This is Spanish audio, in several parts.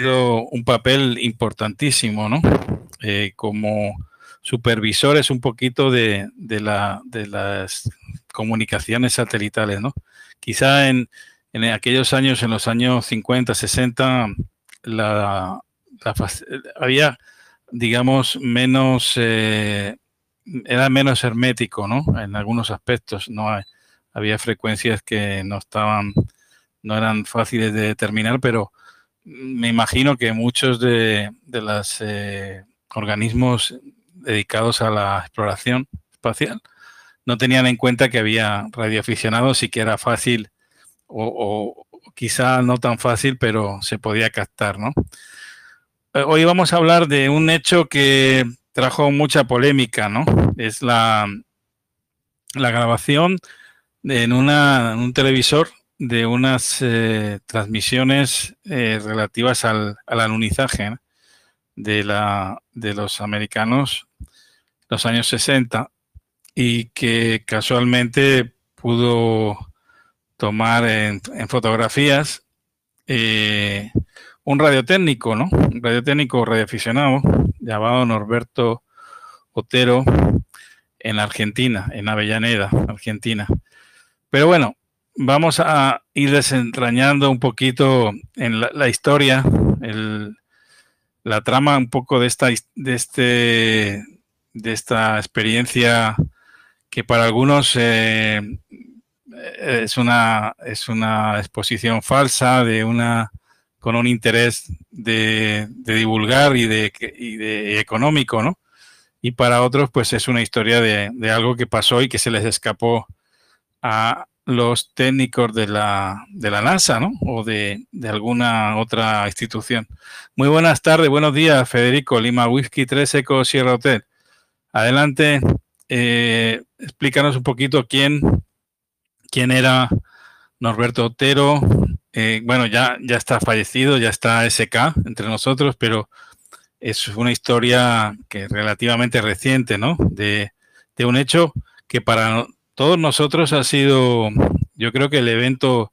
tenido un papel importantísimo, ¿no? Como supervisores un poquito de las comunicaciones satelitales, ¿no? Quizá en aquellos años, en los años 50, 60, había, digamos, menos, era menos hermético, ¿no? En algunos aspectos, no hay, había frecuencias que no eran fáciles de determinar, pero me imagino que muchos de los organismos dedicados a la exploración espacial no tenían en cuenta que había radioaficionados y que era fácil, o quizá no tan fácil, pero se podía captar, ¿no? Hoy vamos a hablar de un hecho que trajo mucha polémica, ¿no? Es la grabación en un televisor de unas transmisiones relativas al alunizaje, ¿no? de los americanos los años 60, y que casualmente pudo tomar en fotografías un radiotécnico, ¿no? Un radiotécnico radioaficionado llamado Norberto Otero en Argentina, en Avellaneda, Argentina. Pero bueno, vamos a ir desentrañando un poquito en la historia, la trama un poco de esta experiencia que para algunos es una exposición falsa con un interés de divulgar y de económico, ¿no? Y para otros, pues es una historia de algo que pasó y que se les escapó a los técnicos de la NASA, ¿no? O de alguna otra institución. Muy buenas tardes, buenos días, Federico, Lima Whisky 3 Eco Sierra Hotel. Adelante, explícanos un poquito quién era Norberto Otero. Bueno, ya está fallecido, ya está SK entre nosotros, pero es una historia que relativamente reciente, ¿no? De un hecho que para todos nosotros ha sido, yo creo que el evento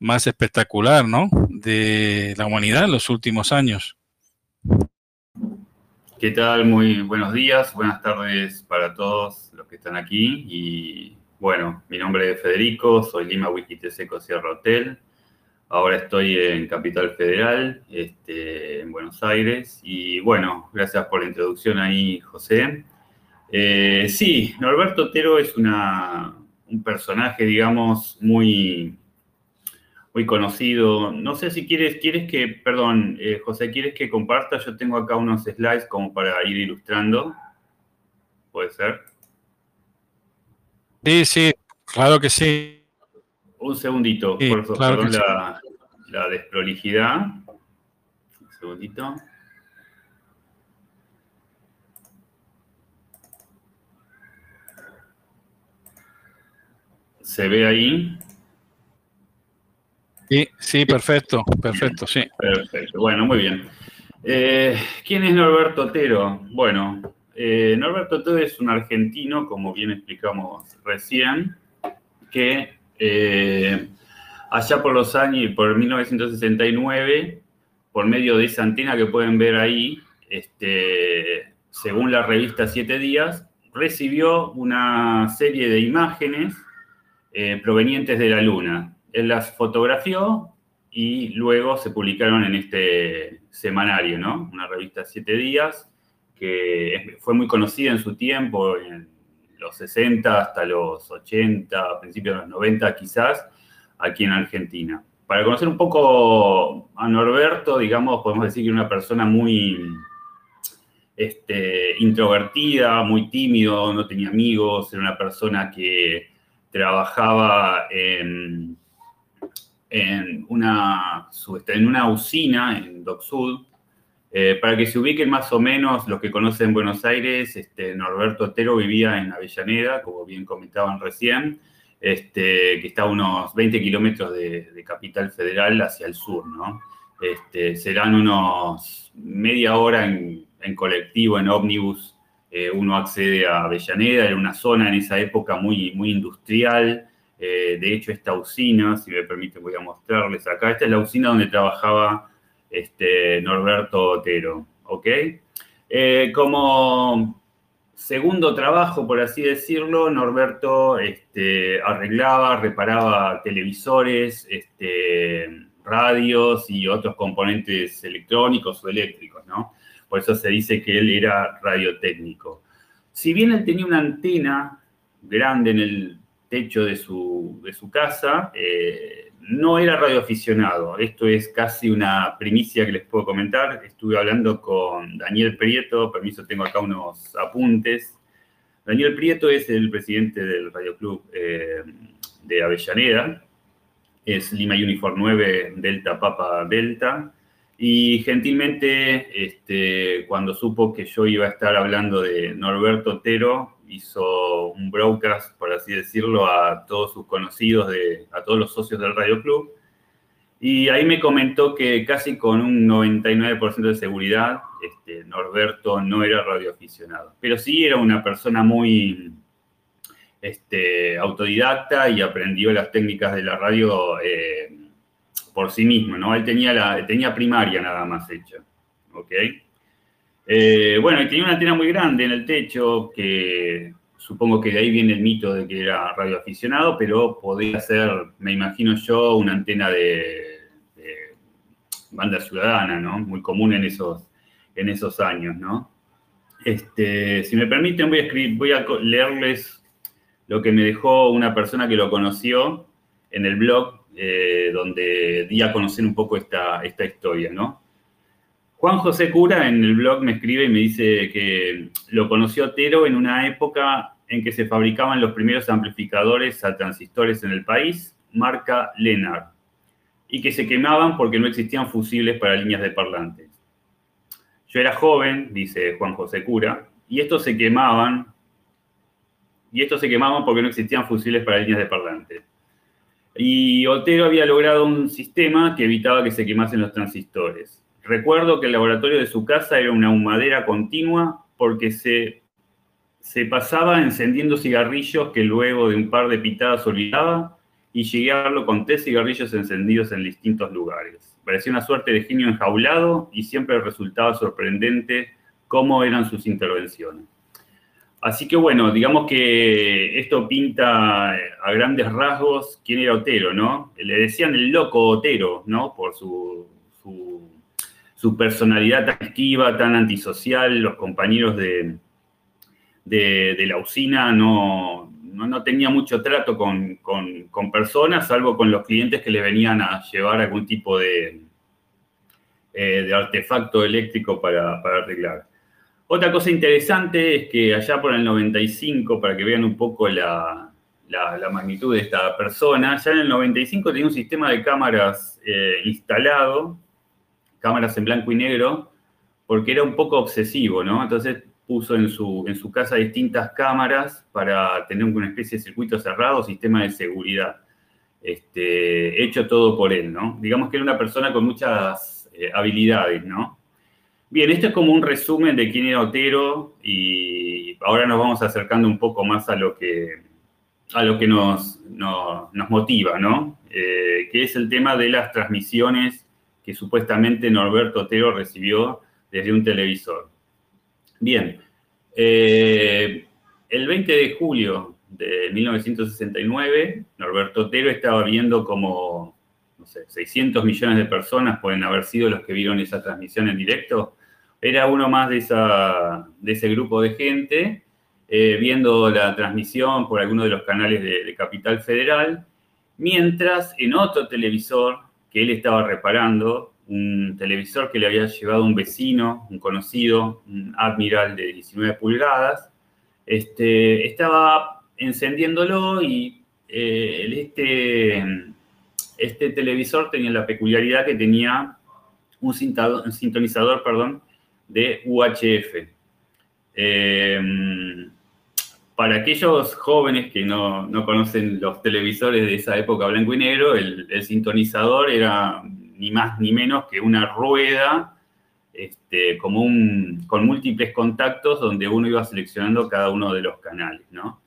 más espectacular, ¿no? De la humanidad en los últimos años. ¿Qué tal? Muy buenos días, buenas tardes para todos los que están aquí. Y bueno, mi nombre es Federico, soy Lima Whisky 3 Eco Sierra Hotel. Ahora estoy en Capital Federal, en Buenos Aires. Y bueno, gracias por la introducción ahí, José. Sí, Norberto Otero es un personaje, digamos, muy, muy conocido. No sé si José, ¿quieres que comparta? Yo tengo acá unos slides como para ir ilustrando. ¿Puede ser? Sí, claro que sí. Un segundito, sí, por favor, claro, perdón, sí. la desprolijidad. Un segundito. ¿Se ve ahí? Sí, perfecto, sí. Perfecto, bueno, muy bien. ¿Quién es Norberto Otero? Bueno, Norberto Otero es un argentino, como bien explicamos recién, que allá por 1969, por medio de esa antena que pueden ver ahí, según la revista Siete Días, recibió una serie de imágenes provenientes de la Luna. Él las fotografió y luego se publicaron en este semanario, ¿no? Una revista Siete Días que fue muy conocida en su tiempo, en los 60 hasta los 80, principios de los 90 quizás, aquí en Argentina. Para conocer un poco a Norberto, digamos, podemos decir que era una persona muy introvertida, muy tímido, no tenía amigos, era una persona que trabajaba en una usina en Dock Sud. Para que se ubiquen más o menos los que conocen Buenos Aires, Norberto Otero vivía en Avellaneda, como bien comentaban recién, que está a unos 20 kilómetros de Capital Federal hacia el sur, ¿no? Serán unos media hora en colectivo, en ómnibus, uno accede a Avellaneda. Era una zona en esa época muy, muy industrial. De hecho, esta usina, si me permite, voy a mostrarles acá. Esta es la usina donde trabajaba Norberto Otero, ¿ok? Como segundo trabajo, por así decirlo, Norberto arreglaba, reparaba televisores, radios y otros componentes electrónicos o eléctricos, ¿no? Por eso se dice que él era radiotécnico. Si bien él tenía una antena grande en el techo de su casa, no era radioaficionado. Esto es casi una primicia que les puedo comentar. Estuve hablando con Daniel Prieto, permiso, tengo acá unos apuntes. Daniel Prieto es el presidente del Radioclub de Avellaneda. Es Lima Uniform 9, Delta Papa Delta. Y gentilmente, cuando supo que yo iba a estar hablando de Norberto Otero, hizo un broadcast, por así decirlo, a todos sus conocidos, a todos los socios del Radio Club. Y ahí me comentó que casi con un 99% de seguridad, Norberto no era radioaficionado. Pero sí era una persona muy autodidacta y aprendió las técnicas de la radio por sí mismo, ¿no? Él tenía primaria nada más hecha, ¿ok? Bueno, y tenía una antena muy grande en el techo que supongo que de ahí viene el mito de que era radioaficionado, pero podía ser, me imagino yo, una antena de banda ciudadana, ¿no? Muy común en esos años, ¿no? Si me permiten, voy a leerles lo que me dejó una persona que lo conoció en el blog, donde di a conocer un poco esta historia, ¿no? Juan José Cura en el blog me escribe y me dice que lo conoció Otero en una época en que se fabricaban los primeros amplificadores a transistores en el país, marca Lennar, y que se quemaban porque no existían fusibles para líneas de parlantes. Yo era joven, dice Juan José Cura, y estos se quemaban porque no existían fusibles para líneas de parlantes. Y Otero había logrado un sistema que evitaba que se quemasen los transistores. Recuerdo que el laboratorio de su casa era una humadera continua porque se pasaba encendiendo cigarrillos que luego de un par de pitadas olvidaba y llegué a verlo con 3 cigarrillos encendidos en distintos lugares. Parecía una suerte de genio enjaulado y siempre resultaba sorprendente cómo eran sus intervenciones. Así que, bueno, digamos que esto pinta a grandes rasgos quién era Otero, ¿no? Le decían el loco Otero, ¿no? Por su personalidad tan esquiva, tan antisocial. Los compañeros de la usina no tenía mucho trato con personas, salvo con los clientes que le venían a llevar algún tipo de artefacto eléctrico para arreglar. Otra cosa interesante es que allá por el 95, para que vean un poco la magnitud de esta persona, ya en el 95 tenía un sistema de cámaras instalado, cámaras en blanco y negro, porque era un poco obsesivo, ¿no? Entonces puso en su casa distintas cámaras para tener una especie de circuito cerrado, sistema de seguridad, hecho todo por él, ¿no? Digamos que era una persona con muchas habilidades, ¿no? Bien, esto es como un resumen de quién era Otero y ahora nos vamos acercando un poco más a lo que nos motiva, ¿no? Que es el tema de las transmisiones que supuestamente Norberto Otero recibió desde un televisor. Bien, el 20 de julio de 1969, Norberto Otero estaba viendo como, no sé, 600 millones de personas pueden haber sido los que vieron esa transmisión en directo. Era uno más de ese grupo de gente viendo la transmisión por alguno de los canales de Capital Federal, mientras en otro televisor que él estaba reparando, un televisor que le había llevado un vecino, un conocido, un Admiral de 19 pulgadas, estaba encendiéndolo y este televisor tenía la peculiaridad que tenía un sintonizador, perdón, de UHF. Para aquellos jóvenes que no conocen los televisores de esa época blanco y negro, el sintonizador era ni más ni menos que una rueda con múltiples contactos donde uno iba seleccionando cada uno de los canales, ¿no?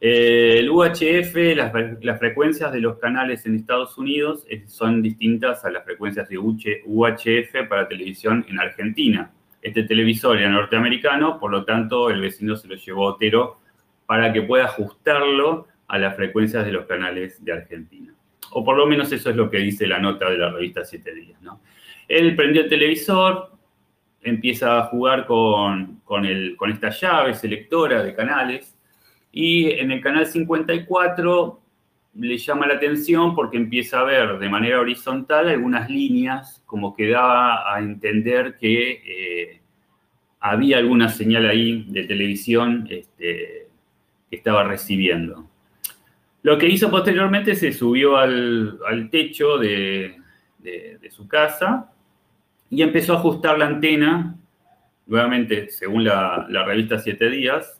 El UHF, las frecuencias de los canales en Estados Unidos son distintas a las frecuencias de UHF para televisión en Argentina. Este televisor era norteamericano, por lo tanto, el vecino se lo llevó a Otero para que pueda ajustarlo a las frecuencias de los canales de Argentina. O por lo menos eso es lo que dice la nota de la revista 7 Días, ¿no? Él prendió el televisor, empieza a jugar con esta llave selectora de canales, y en el canal 54 le llama la atención porque empieza a ver de manera horizontal algunas líneas, como que daba a entender que había alguna señal ahí de televisión que estaba recibiendo. Lo que hizo posteriormente, se subió al techo de su casa y empezó a ajustar la antena, nuevamente según la revista 7 Días,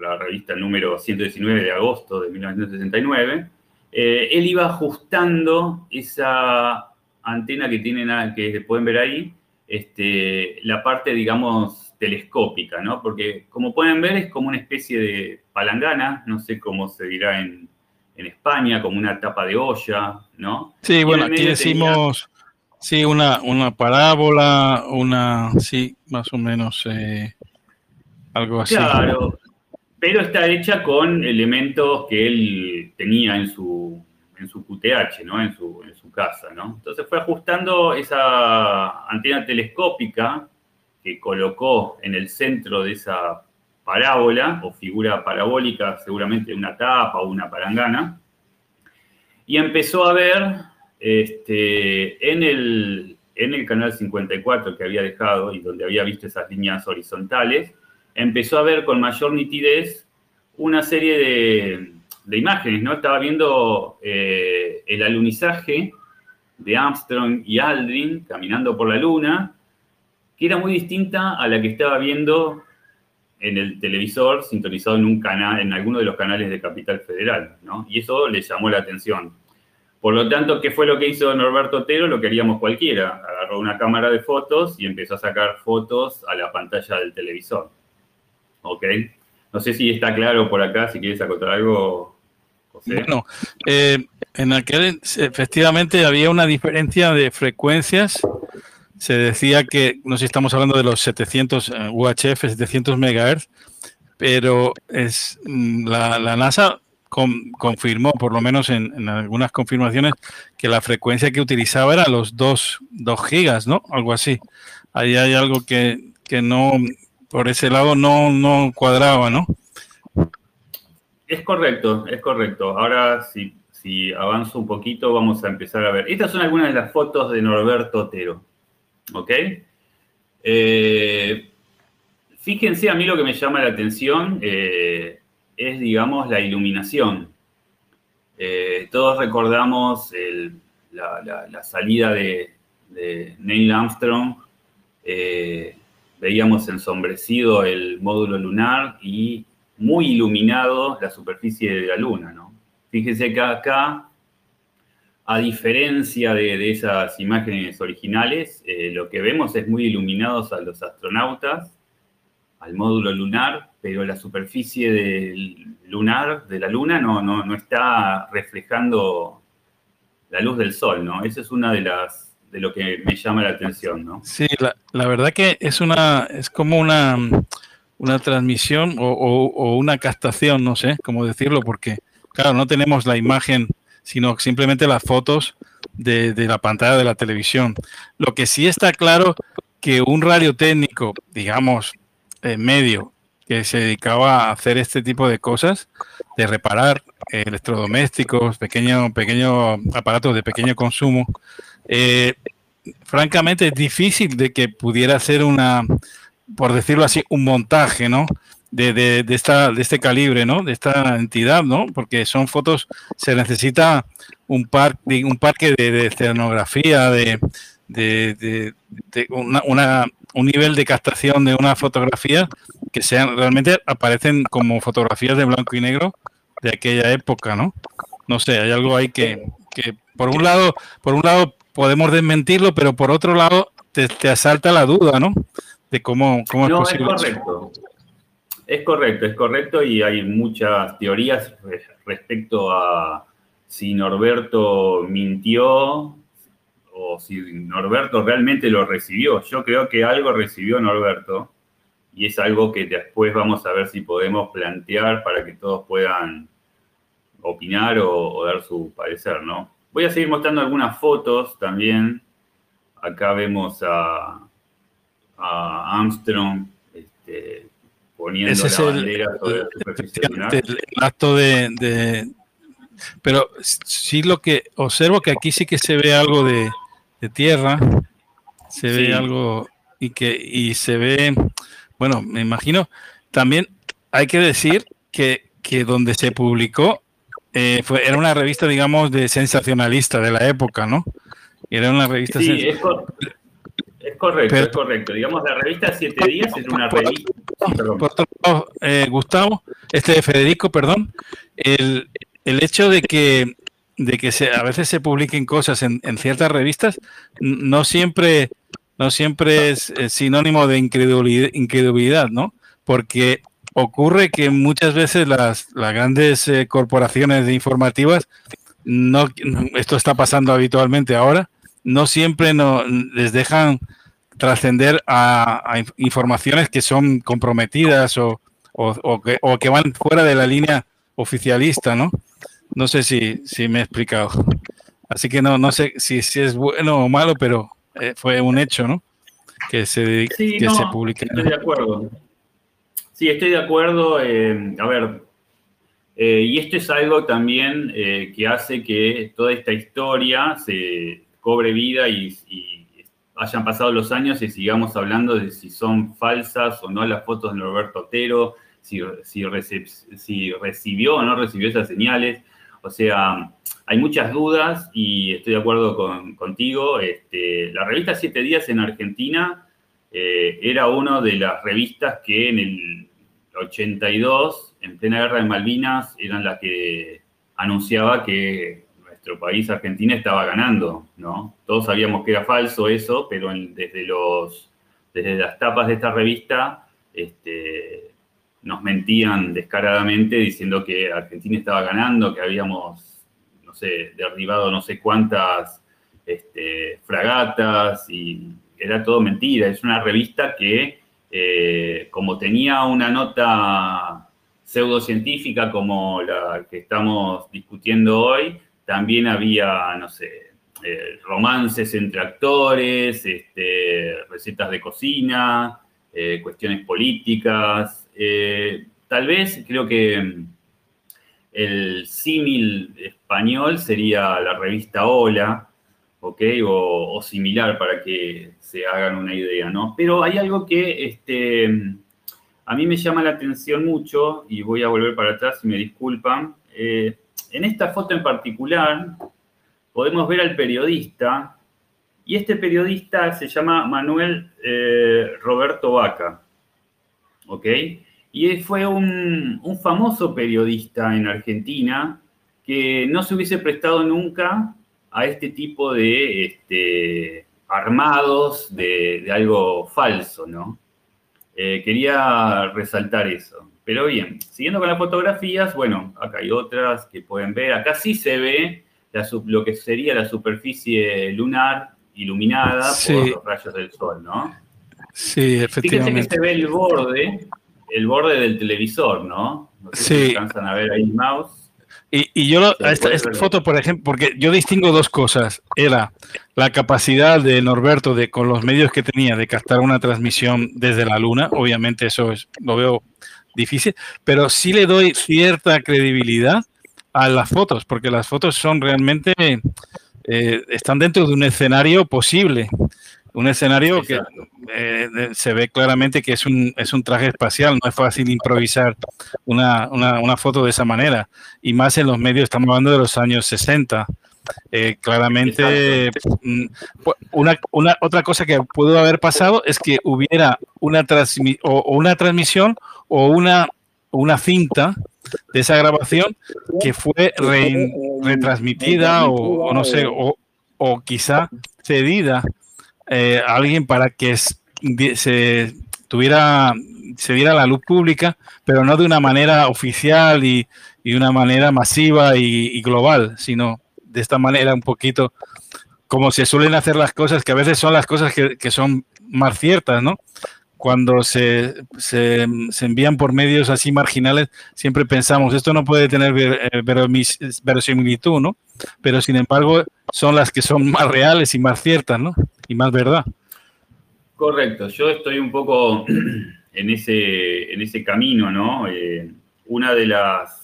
la revista número 119 de agosto de 1969, él iba ajustando esa antena que pueden ver ahí, la parte, digamos, telescópica, ¿no? Porque, como pueden ver, es como una especie de palangana, no sé cómo se dirá en España, como una tapa de olla, ¿no? Sí, bueno, aquí decimos, sí, una parábola, sí, más o menos algo así. Claro, pero está hecha con elementos que él tenía en su QTH, ¿no? En su casa, ¿no? Entonces fue ajustando esa antena telescópica que colocó en el centro de esa parábola o figura parabólica, seguramente una tapa o una palangana, y empezó a ver en el canal 54 que había dejado y donde había visto esas líneas horizontales, empezó a ver con mayor nitidez una serie de imágenes, ¿no? Estaba viendo el alunizaje de Armstrong y Aldrin caminando por la Luna, que era muy distinta a la que estaba viendo en el televisor sintonizado en alguno de los canales de Capital Federal, ¿no? Y eso le llamó la atención. Por lo tanto, ¿qué fue lo que hizo Norberto Otero? Lo que haríamos cualquiera. Agarró una cámara de fotos y empezó a sacar fotos a la pantalla del televisor. ¿Ok? No sé si está claro por acá, si quieres acotar algo, José. Bueno, en aquel, efectivamente, había una diferencia de frecuencias. Se decía que, no sé si estamos hablando de los 700 UHF, 700 MHz, pero la NASA confirmó, por lo menos en algunas confirmaciones, que la frecuencia que utilizaba era los 2 gigas, ¿no? Algo así. Ahí hay algo que no, por ese lado no cuadraba, ¿no? Es correcto, es correcto. Ahora si avanzo un poquito vamos a empezar a ver. Estas son algunas de las fotos de Norberto Otero. ¿Ok? Fíjense, a mí lo que me llama la atención es, digamos, la iluminación. Todos recordamos la salida de Neil Armstrong. Veíamos ensombrecido el módulo lunar y muy iluminado la superficie de la Luna, ¿no? Fíjense que acá, a diferencia de esas imágenes originales, lo que vemos es muy iluminados a los astronautas, al módulo lunar, pero la superficie lunar de la Luna no está reflejando la luz del sol, ¿no? Esa es una de lo que me llama la atención, ¿no? Sí, la verdad que es como una transmisión o una captación, no sé cómo decirlo, porque, claro, no tenemos la imagen, sino simplemente las fotos de la pantalla de la televisión. Lo que sí está claro que un radiotécnico, digamos, medio, que se dedicaba a hacer este tipo de cosas, de reparar electrodomésticos, pequeños aparatos de pequeño consumo, francamente es difícil de que pudiera hacer por decirlo así, un montaje, ¿no? De este calibre, ¿no? De esta entidad, ¿no? Porque son fotos, se necesita un parque de escenografía, un nivel de captación de una fotografía que sean realmente aparecen como fotografías de blanco y negro de aquella época, ¿no? No sé, hay algo ahí que por un lado podemos desmentirlo, pero por otro lado te asalta la duda, ¿no? De cómo es posible. Es correcto. Es correcto y hay muchas teorías respecto a si Norberto mintió o si Norberto realmente lo recibió. Yo creo que algo recibió Norberto y es algo que después vamos a ver si podemos plantear para que todos puedan opinar o dar su parecer, ¿no? Voy a seguir mostrando algunas fotos también. Acá vemos a Armstrong poniendo la bandera sobre la superficie lunar. El acto Pero sí lo que observo que aquí sí que se ve algo de tierra, se ve algo y se ve, bueno, me imagino, también hay que decir que donde se publicó era una revista, digamos, de sensacionalista de la época, ¿no? Era una revista... Sí, es correcto. Digamos, la revista Siete Días es una revista... Por otro lado, Gustavo, Federico, perdón, el hecho de que a veces se publiquen cosas en ciertas revistas no siempre es sinónimo de incredulidad, ¿no? Porque ocurre que muchas veces las grandes corporaciones informativas, esto está pasando habitualmente ahora, no siempre les dejan trascender a informaciones que son comprometidas o que van fuera de la línea oficialista, ¿no? No sé si me he explicado. Así que no sé si es bueno o malo, pero fue un hecho, ¿no? Que se publique. Estoy de acuerdo. Sí, estoy de acuerdo. Y esto es algo también que hace que toda esta historia se cobre vida y hayan pasado los años y sigamos hablando de si son falsas o no las fotos de Norberto Otero, si recibió o no recibió esas señales. O sea, hay muchas dudas y estoy de acuerdo contigo. La revista Siete Días en Argentina era una de las revistas que en el 82, en plena guerra de Malvinas, eran las que anunciaba que nuestro país, Argentina, estaba ganando, ¿no? Todos sabíamos que era falso eso, pero desde las tapas de esta revista... nos mentían descaradamente diciendo que Argentina estaba ganando, que habíamos, no sé, derribado no sé cuántas fragatas y era todo mentira. Es una revista que, como tenía una nota pseudocientífica como la que estamos discutiendo hoy, también había, no sé, romances entre actores, recetas de cocina, cuestiones políticas... tal vez creo que el símil español sería la revista Hola, ¿ok? O similar para que se hagan una idea, ¿no? Pero hay algo que a mí me llama la atención mucho, y voy a volver para atrás si me disculpan. En esta foto en particular podemos ver al periodista, y este periodista se llama Manuel Roberto Vaca, ¿ok? Y él fue un famoso periodista en Argentina que no se hubiese prestado nunca a este tipo de armados de algo falso, ¿no? Quería resaltar eso. Pero bien, siguiendo con las fotografías, bueno, acá hay otras que pueden ver. Acá sí se ve lo que sería la superficie lunar iluminada por los rayos del sol, ¿no? Sí, efectivamente. Fíjense que se ve el borde del televisor, ¿no? No sé si alcanzan a ver ahí el mouse. Y yo esta foto, por ejemplo, porque yo distingo dos cosas. Era la capacidad de Norberto con los medios que tenía de captar una transmisión desde la Luna. Obviamente eso lo veo difícil, pero sí le doy cierta credibilidad a las fotos, porque las fotos son realmente están dentro de un escenario posible. Un escenario que se ve claramente que es un traje espacial. No es fácil improvisar una foto de esa manera. Y más en los medios, estamos hablando de los años 60. Claramente, otra cosa que pudo haber pasado es que hubiera una transmisión o una cinta de esa grabación que fue retransmitida o no sé, o quizá cedida a alguien para que se tuviera se diera a la luz pública, pero no de una manera oficial y una manera masiva y global, sino de esta manera un poquito como se suelen hacer las cosas, que a veces son las cosas que son más ciertas, ¿no? Cuando se envían por medios así marginales, siempre pensamos, esto no puede tener verosimilitud, ¿no? Pero sin embargo son las que son más reales y más ciertas, ¿no? Y más verdad. Correcto, yo estoy un poco en ese camino, ¿no? Una de las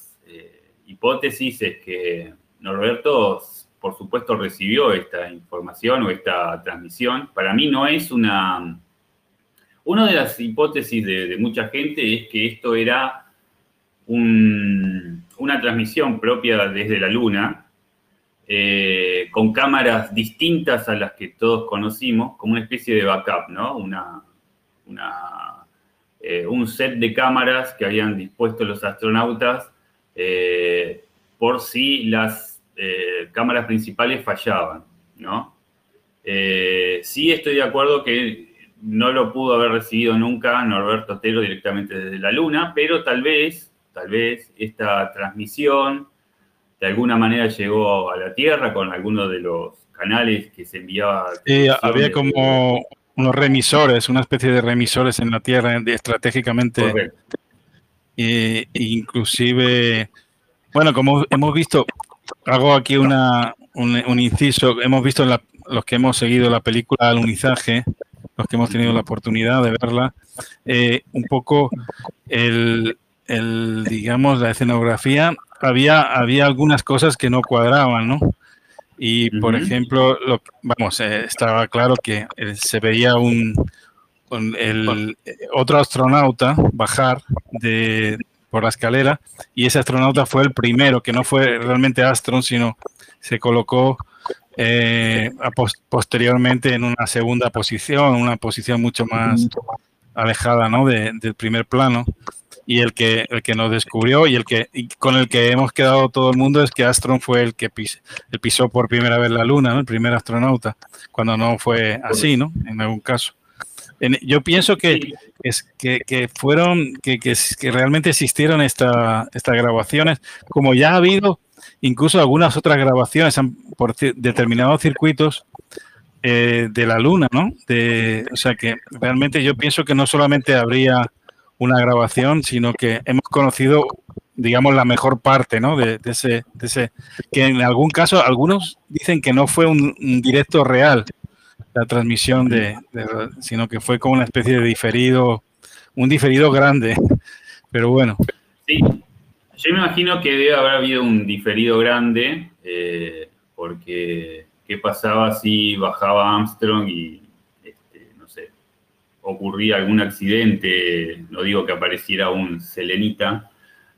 hipótesis es que Norberto, por supuesto, recibió esta información o esta transmisión. Para mí no es una... Una de las hipótesis de mucha gente es que esto era una transmisión propia desde la Luna, con cámaras distintas a las que todos conocimos, como una especie de backup, ¿no? Un set de cámaras que habían dispuesto los astronautas por si las cámaras principales fallaban, ¿no? Sí estoy de acuerdo que no lo pudo haber recibido nunca Norberto Otero directamente desde la Luna, pero tal vez esta transmisión de alguna manera llegó a la Tierra con alguno de los canales que se enviaba. Sí, había como unos remisores, una especie de remisores en la Tierra estratégicamente. Correcto. Inclusive, bueno, como hemos visto, hago aquí un inciso, hemos visto los que hemos seguido la película Alunizaje, los que hemos tenido la oportunidad de verla, un poco digamos, la escenografía, había algunas cosas que no cuadraban, ¿no? Y, por ejemplo, estaba claro que se veía otro astronauta bajar por la escalera, y ese astronauta fue el primero, que no fue realmente Armstrong, sino se colocó posteriormente en una segunda posición, una posición mucho más alejada, ¿no? del primer plano, y el que nos descubrió y con el que hemos quedado todo el mundo es que Armstrong fue el que pisó por primera vez la Luna, ¿no? El primer astronauta, cuando no fue así, ¿no? En algún caso. Yo pienso que realmente existieron estas grabaciones, como ya ha habido incluso algunas otras grabaciones por determinados circuitos de la Luna, ¿no? O sea que realmente yo pienso que no solamente habría una grabación, sino que hemos conocido, digamos, la mejor parte, ¿no? de ese, que en algún caso algunos dicen que no fue un directo real la transmisión, sino que fue como una especie de diferido, un diferido grande, pero bueno. Sí. Yo me imagino que debe haber habido un diferido grande, porque ¿qué pasaba si bajaba Armstrong y, no sé, ocurría algún accidente? No digo que apareciera un selenita,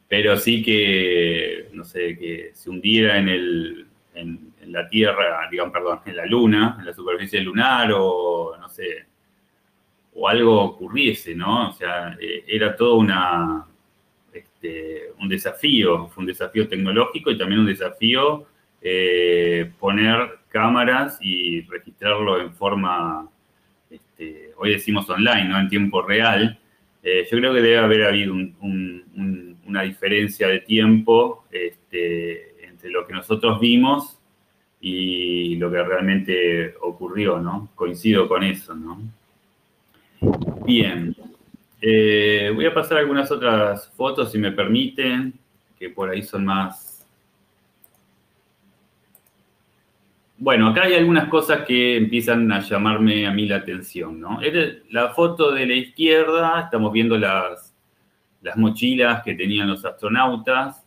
pero sí que, no sé, que se hundiera en la Tierra, en la Luna, en la superficie lunar, o no sé, o algo ocurriese, ¿no? O sea, era toda un desafío, fue un desafío tecnológico y también un desafío poner cámaras y registrarlo en forma, hoy decimos online, ¿no? En tiempo real. Yo creo que debe haber habido una diferencia de tiempo entre lo que nosotros vimos y lo que realmente ocurrió, ¿no? Coincido con eso, ¿no? Bien. Voy a pasar algunas otras fotos, si me permiten, que por ahí son más... Bueno, acá hay algunas cosas que empiezan a llamarme a mí la atención, ¿no? La foto de la izquierda, estamos viendo las mochilas que tenían los astronautas,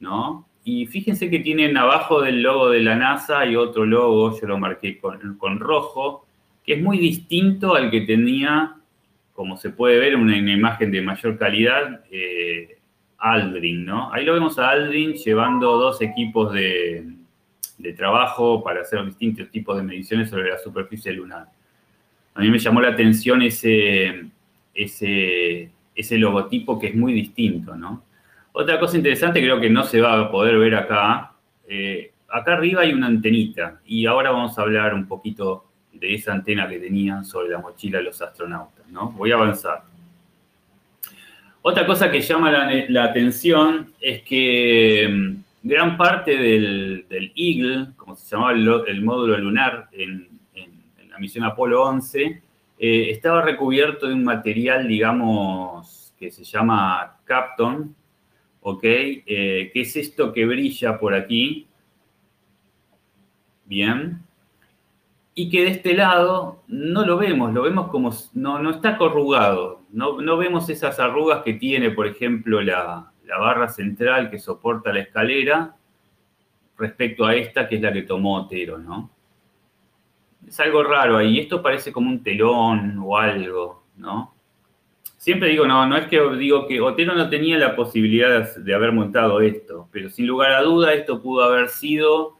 ¿no? Y fíjense que tienen abajo del logo de la NASA y otro logo, yo lo marqué con rojo, que es muy distinto al que tenía... como se puede ver en una imagen de mayor calidad, Aldrin, ¿no? Ahí lo vemos a Aldrin llevando dos equipos de trabajo para hacer distintos tipos de mediciones sobre la superficie lunar. A mí me llamó la atención ese logotipo que es muy distinto, ¿no? Otra cosa interesante, creo que no se va a poder ver acá. Acá arriba hay una antenita, y ahora vamos a hablar un poquito de esa antena que tenían sobre la mochila de los astronautas, ¿no? Voy a avanzar. Otra cosa que llama la atención es que gran parte del Eagle, como se llamaba el módulo lunar en la misión Apolo 11, estaba recubierto de un material, digamos, que se llama Kapton, ¿ok? Que es esto que brilla por aquí, bien, y que de este lado no lo vemos, lo vemos como, no está corrugado, no vemos esas arrugas que tiene, por ejemplo, la barra central que soporta la escalera respecto a esta que es la que tomó Otero, ¿no? Es algo raro ahí. Esto parece como un telón o algo, ¿no? Siempre digo, no es que digo que Otero no tenía la posibilidad de haber montado esto, pero sin lugar a duda esto pudo haber sido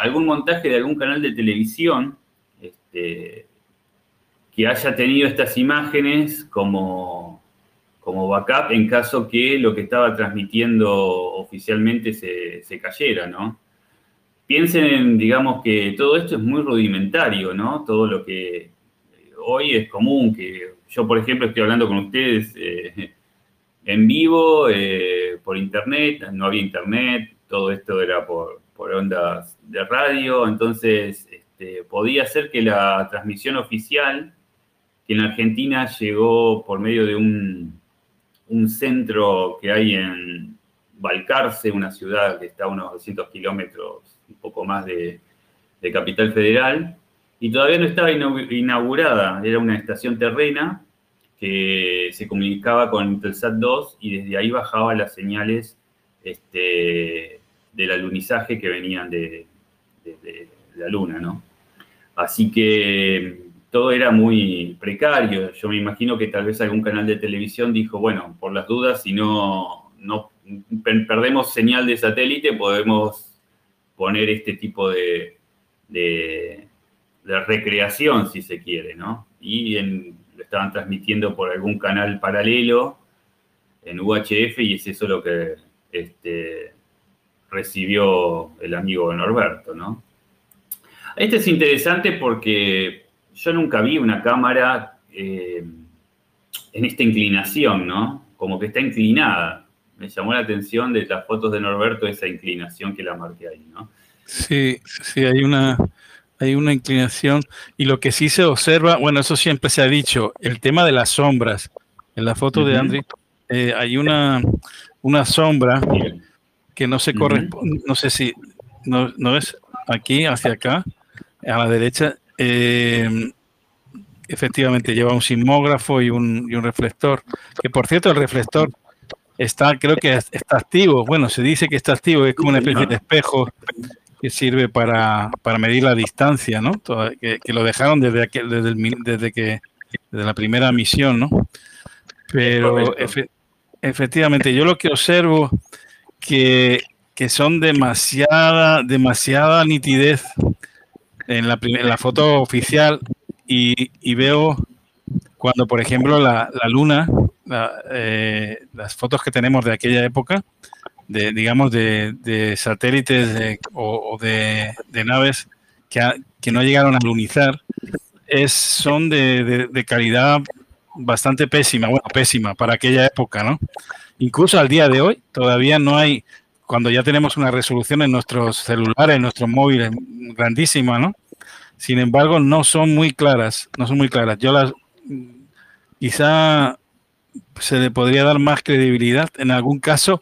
algún montaje de algún canal de televisión que haya tenido estas imágenes como backup en caso que lo que estaba transmitiendo oficialmente se cayera, ¿no? Piensen en, digamos, que todo esto es muy rudimentario, ¿no? Todo lo que hoy es común, que yo, por ejemplo, estoy hablando con ustedes en vivo, por internet, no había internet, todo esto era por ondas de radio, entonces podía ser que la transmisión oficial, que en la Argentina llegó por medio de un centro que hay en Balcarce, una ciudad que está a unos 200 kilómetros, un poco más de Capital Federal, y todavía no estaba inaugurada. Era una estación terrena que se comunicaba con Intelsat 2 y desde ahí bajaba las señales del alunizaje que venían de la Luna, ¿no? Así que todo era muy precario. Yo me imagino que tal vez algún canal de televisión dijo, bueno, por las dudas, si no perdemos señal de satélite, podemos poner este tipo de recreación, si se quiere, ¿no? Y lo estaban transmitiendo por algún canal paralelo en UHF y es eso lo que recibió el amigo Norberto, ¿no? Este es interesante porque yo nunca vi una cámara en esta inclinación, ¿no? Como que está inclinada. Me llamó la atención de las fotos de Norberto esa inclinación que la marqué ahí, ¿no? Sí, sí, hay una inclinación. Y lo que sí se observa, bueno, eso siempre se ha dicho, el tema de las sombras. En la foto de Andri hay una sombra que no se corresponde, no sé si, no es aquí, hacia acá, a la derecha. Efectivamente, lleva un sismógrafo y un reflector. Que, por cierto, el reflector creo que está activo. Bueno, se dice que está activo, es como una especie de espejo que sirve para medir la distancia, ¿no? Que lo dejaron desde la primera misión, ¿no? Pero efectivamente, yo lo que observo que son demasiada nitidez en la foto oficial y veo cuando, por ejemplo, la luna. Las fotos que tenemos de aquella época, digamos de satélites o de naves que no llegaron a alunizar, son de calidad bastante pésima, bueno, pésima para aquella época, ¿no? Incluso al día de hoy todavía no hay, cuando ya tenemos una resolución en nuestros celulares, en nuestros móviles, grandísima, ¿no? Sin embargo, no son muy claras. Yo quizá se le podría dar más credibilidad en algún caso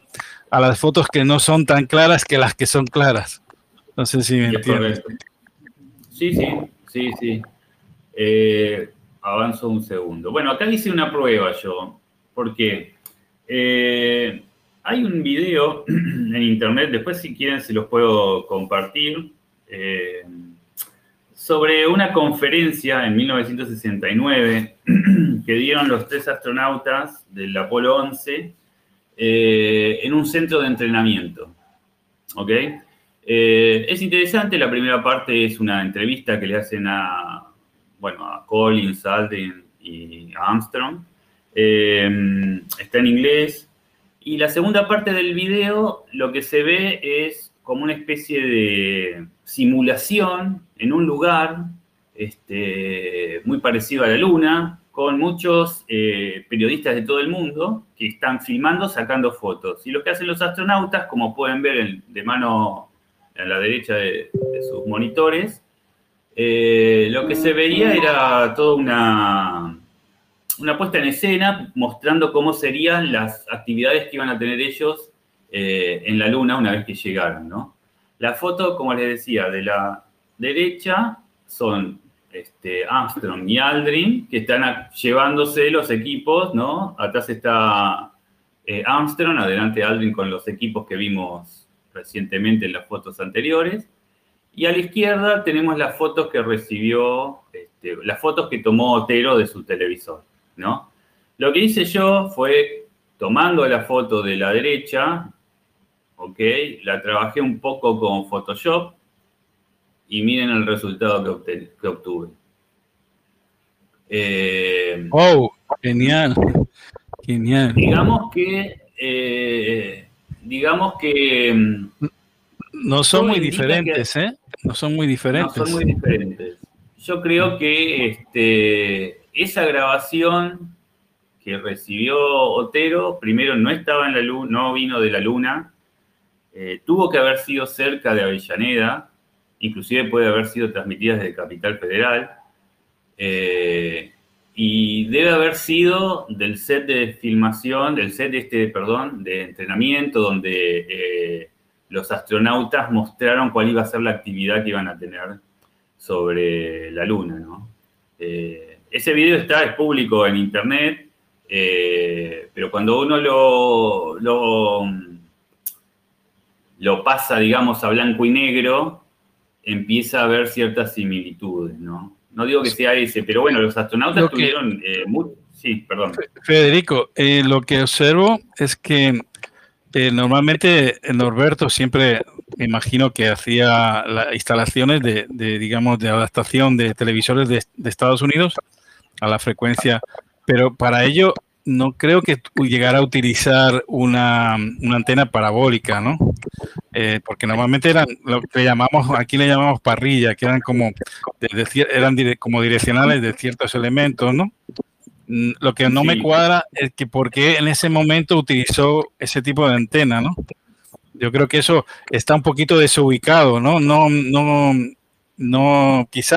a las fotos que no son tan claras que las que son claras. No sé si me entiendes. Sí. Avanzo un segundo. Bueno, acá hice una prueba yo, porque hay un video en internet, después si quieren se los puedo compartir, sobre una conferencia en 1969 que dieron los 3 astronautas del Apolo 11 en un centro de entrenamiento, ¿ok? Es interesante, la primera parte es una entrevista que le hacen a Collins, Aldrin y a Armstrong. Está en inglés. Y la segunda parte del video, lo que se ve es como una especie de simulación en un lugar muy parecido a la Luna, con muchos periodistas de todo el mundo que están filmando, sacando fotos. Y lo que hacen los astronautas, como pueden ver de mano a la derecha de sus monitores, lo que se veía era toda una puesta en escena mostrando cómo serían las actividades que iban a tener ellos en la Luna una vez que llegaran, ¿no? La foto, como les decía, de la derecha son Armstrong y Aldrin, que están llevándose los equipos, ¿no? Atrás está Armstrong, adelante Aldrin con los equipos que vimos recientemente en las fotos anteriores. Y a la izquierda tenemos las fotos que recibió, las fotos que tomó Otero de su televisor, ¿no? Lo que hice yo fue, tomando la foto de la derecha, ¿ok? La trabajé un poco con Photoshop y miren el resultado que obtuve. ¡Oh! Genial. Genial. Digamos que no son muy diferentes, ¿eh? No son muy diferentes. No son muy diferentes. Yo creo que esa grabación que recibió Otero, primero no estaba en la Luna, no vino de la Luna, tuvo que haber sido cerca de Avellaneda, inclusive puede haber sido transmitida desde Capital Federal, y debe haber sido del set de filmación, del set de entrenamiento, donde los astronautas mostraron cuál iba a ser la actividad que iban a tener sobre la Luna, ¿no? Ese video es público en Internet, pero cuando uno lo pasa, digamos, a blanco y negro, empieza a haber ciertas similitudes, ¿no? No digo que sea ese, pero bueno, los astronautas tuvieron... sí, perdón. Federico, lo que observo es que normalmente Norberto siempre, me imagino que hacía las instalaciones de adaptación de televisores de Estados Unidos a la frecuencia, pero para ello no creo que llegara a utilizar una antena parabólica, ¿no? Porque normalmente eran lo que llamamos, aquí le llamamos parrilla, que eran como, como direccionales de ciertos elementos, ¿no? Lo que no me cuadra es que por qué en ese momento utilizó ese tipo de antena, ¿no? Yo creo que eso está un poquito desubicado, ¿no? No, quizá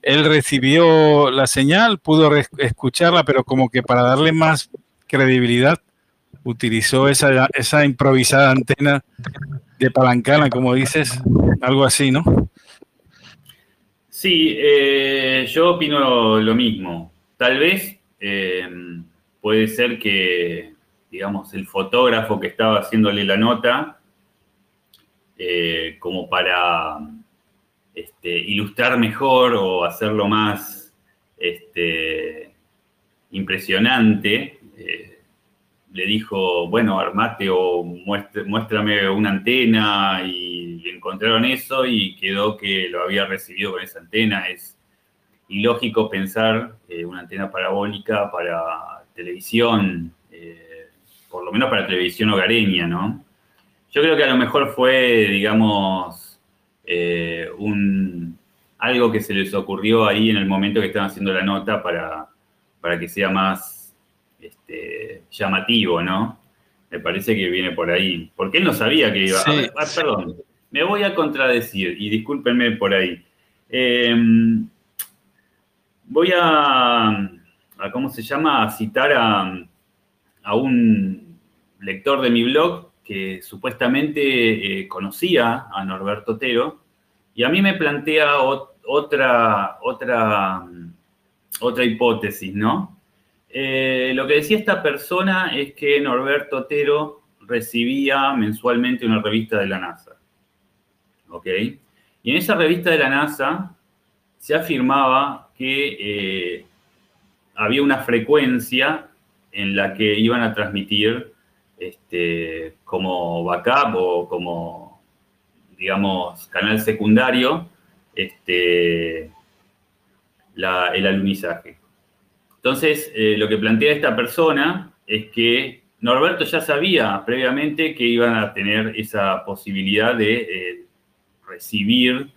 él recibió la señal, pudo escucharla, pero como que para darle más credibilidad utilizó esa improvisada antena de palancana, como dices, algo así, ¿no? Sí, yo opino lo mismo. Tal vez... puede ser que, digamos, el fotógrafo que estaba haciéndole la nota, como para ilustrar mejor o hacerlo más impresionante, le dijo, bueno, armate o muéstrame una antena, y encontraron eso y quedó que lo había recibido con esa antena. Es ilógico pensar una antena parabólica para televisión, por lo menos para televisión hogareña, ¿no? Yo creo que a lo mejor fue, digamos, algo que se les ocurrió ahí en el momento que estaban haciendo la nota para que sea más llamativo, ¿no? Me parece que viene por ahí. Porque él no sabía que iba... Sí. Ah, perdón, me voy a contradecir y discúlpenme por ahí. Voy a ¿cómo se llama? A citar a un lector de mi blog que supuestamente conocía a Norberto Otero, y a mí me plantea otra hipótesis, ¿no? Lo que decía esta persona es que Norberto Otero recibía mensualmente una revista de la NASA, ¿ok? Y en esa revista de la NASA se afirmaba que había una frecuencia en la que iban a transmitir como backup o como, digamos, canal secundario, el alunizaje. Entonces, lo que plantea esta persona es que Norberto ya sabía previamente que iban a tener esa posibilidad de recibir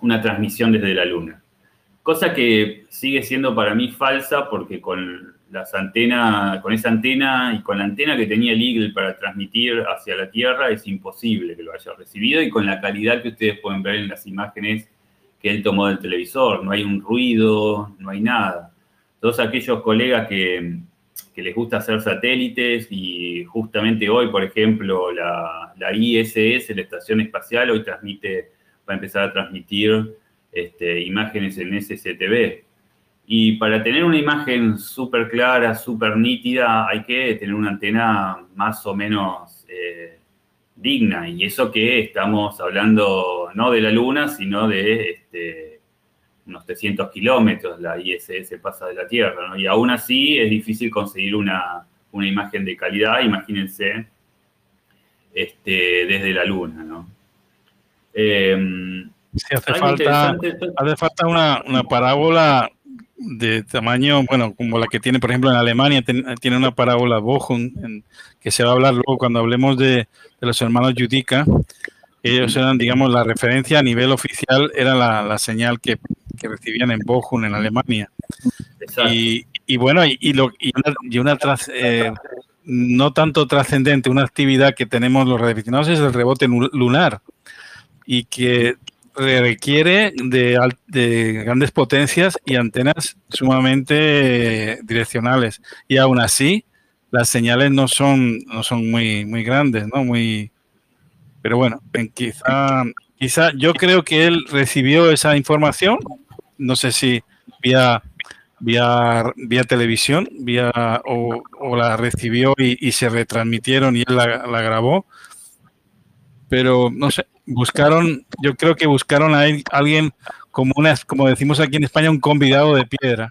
una transmisión desde la Luna. Cosa que sigue siendo para mí falsa porque con las antenas, con esa antena y con la antena que tenía el Eagle para transmitir hacia la Tierra es imposible que lo haya recibido y con la calidad que ustedes pueden ver en las imágenes que él tomó del televisor. No hay un ruido, no hay nada. Todos aquellos colegas que les gusta hacer satélites y justamente hoy, por ejemplo, la ISS, la Estación Espacial, hoy transmite, va a empezar a transmitir imágenes en SSTV. Y para tener una imagen súper clara, súper nítida, hay que tener una antena más o menos digna. Y eso que estamos hablando no de la Luna, sino de unos 300 kilómetros, la ISS pasa de la Tierra, ¿no? Y aún así es difícil conseguir una imagen de calidad, imagínense, desde la Luna, ¿no? Sí, hace falta una parábola de tamaño, bueno, como la que tiene, por ejemplo, en Alemania, tiene una parábola Bochum, que se va a hablar luego cuando hablemos de los hermanos Judica. Ellos eran, digamos, la referencia a nivel oficial, era la señal que recibían en Bochum, en Alemania. Y bueno, no tanto trascendente, una actividad que tenemos los radioaficionados es el rebote lunar y que requiere de grandes potencias y antenas sumamente direccionales. Y aún así, las señales no son muy, muy grandes, ¿no? Pero bueno, quizá yo creo que él recibió esa información, no sé si vía televisión, o la recibió y se retransmitieron y él la grabó, pero no sé, yo creo que buscaron a alguien como decimos aquí en España, un convidado de piedra,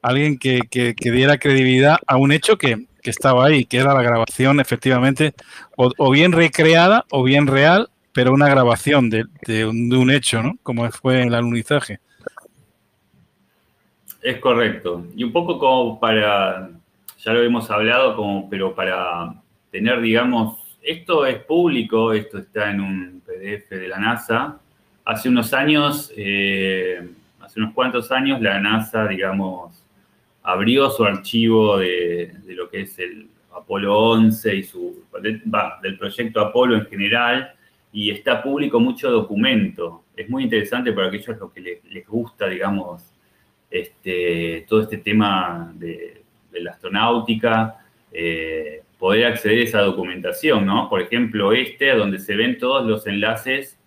alguien que diera credibilidad a un hecho que estaba ahí, que era la grabación efectivamente, o bien recreada o bien real, pero una grabación de un hecho, ¿no? Como fue el alunizaje. Es correcto. Y un poco como para, ya lo hemos hablado, pero para tener, digamos, esto es público, esto está en un PDF de la NASA. Hace unos cuantos años la NASA, digamos, abrió su archivo de lo que es el Apolo 11 y del proyecto Apolo en general, y está público mucho documento. Es muy interesante para aquellos que les gusta, digamos, todo este tema de la astronáutica, poder acceder a esa documentación, ¿no? Por ejemplo, donde se ven todos los enlaces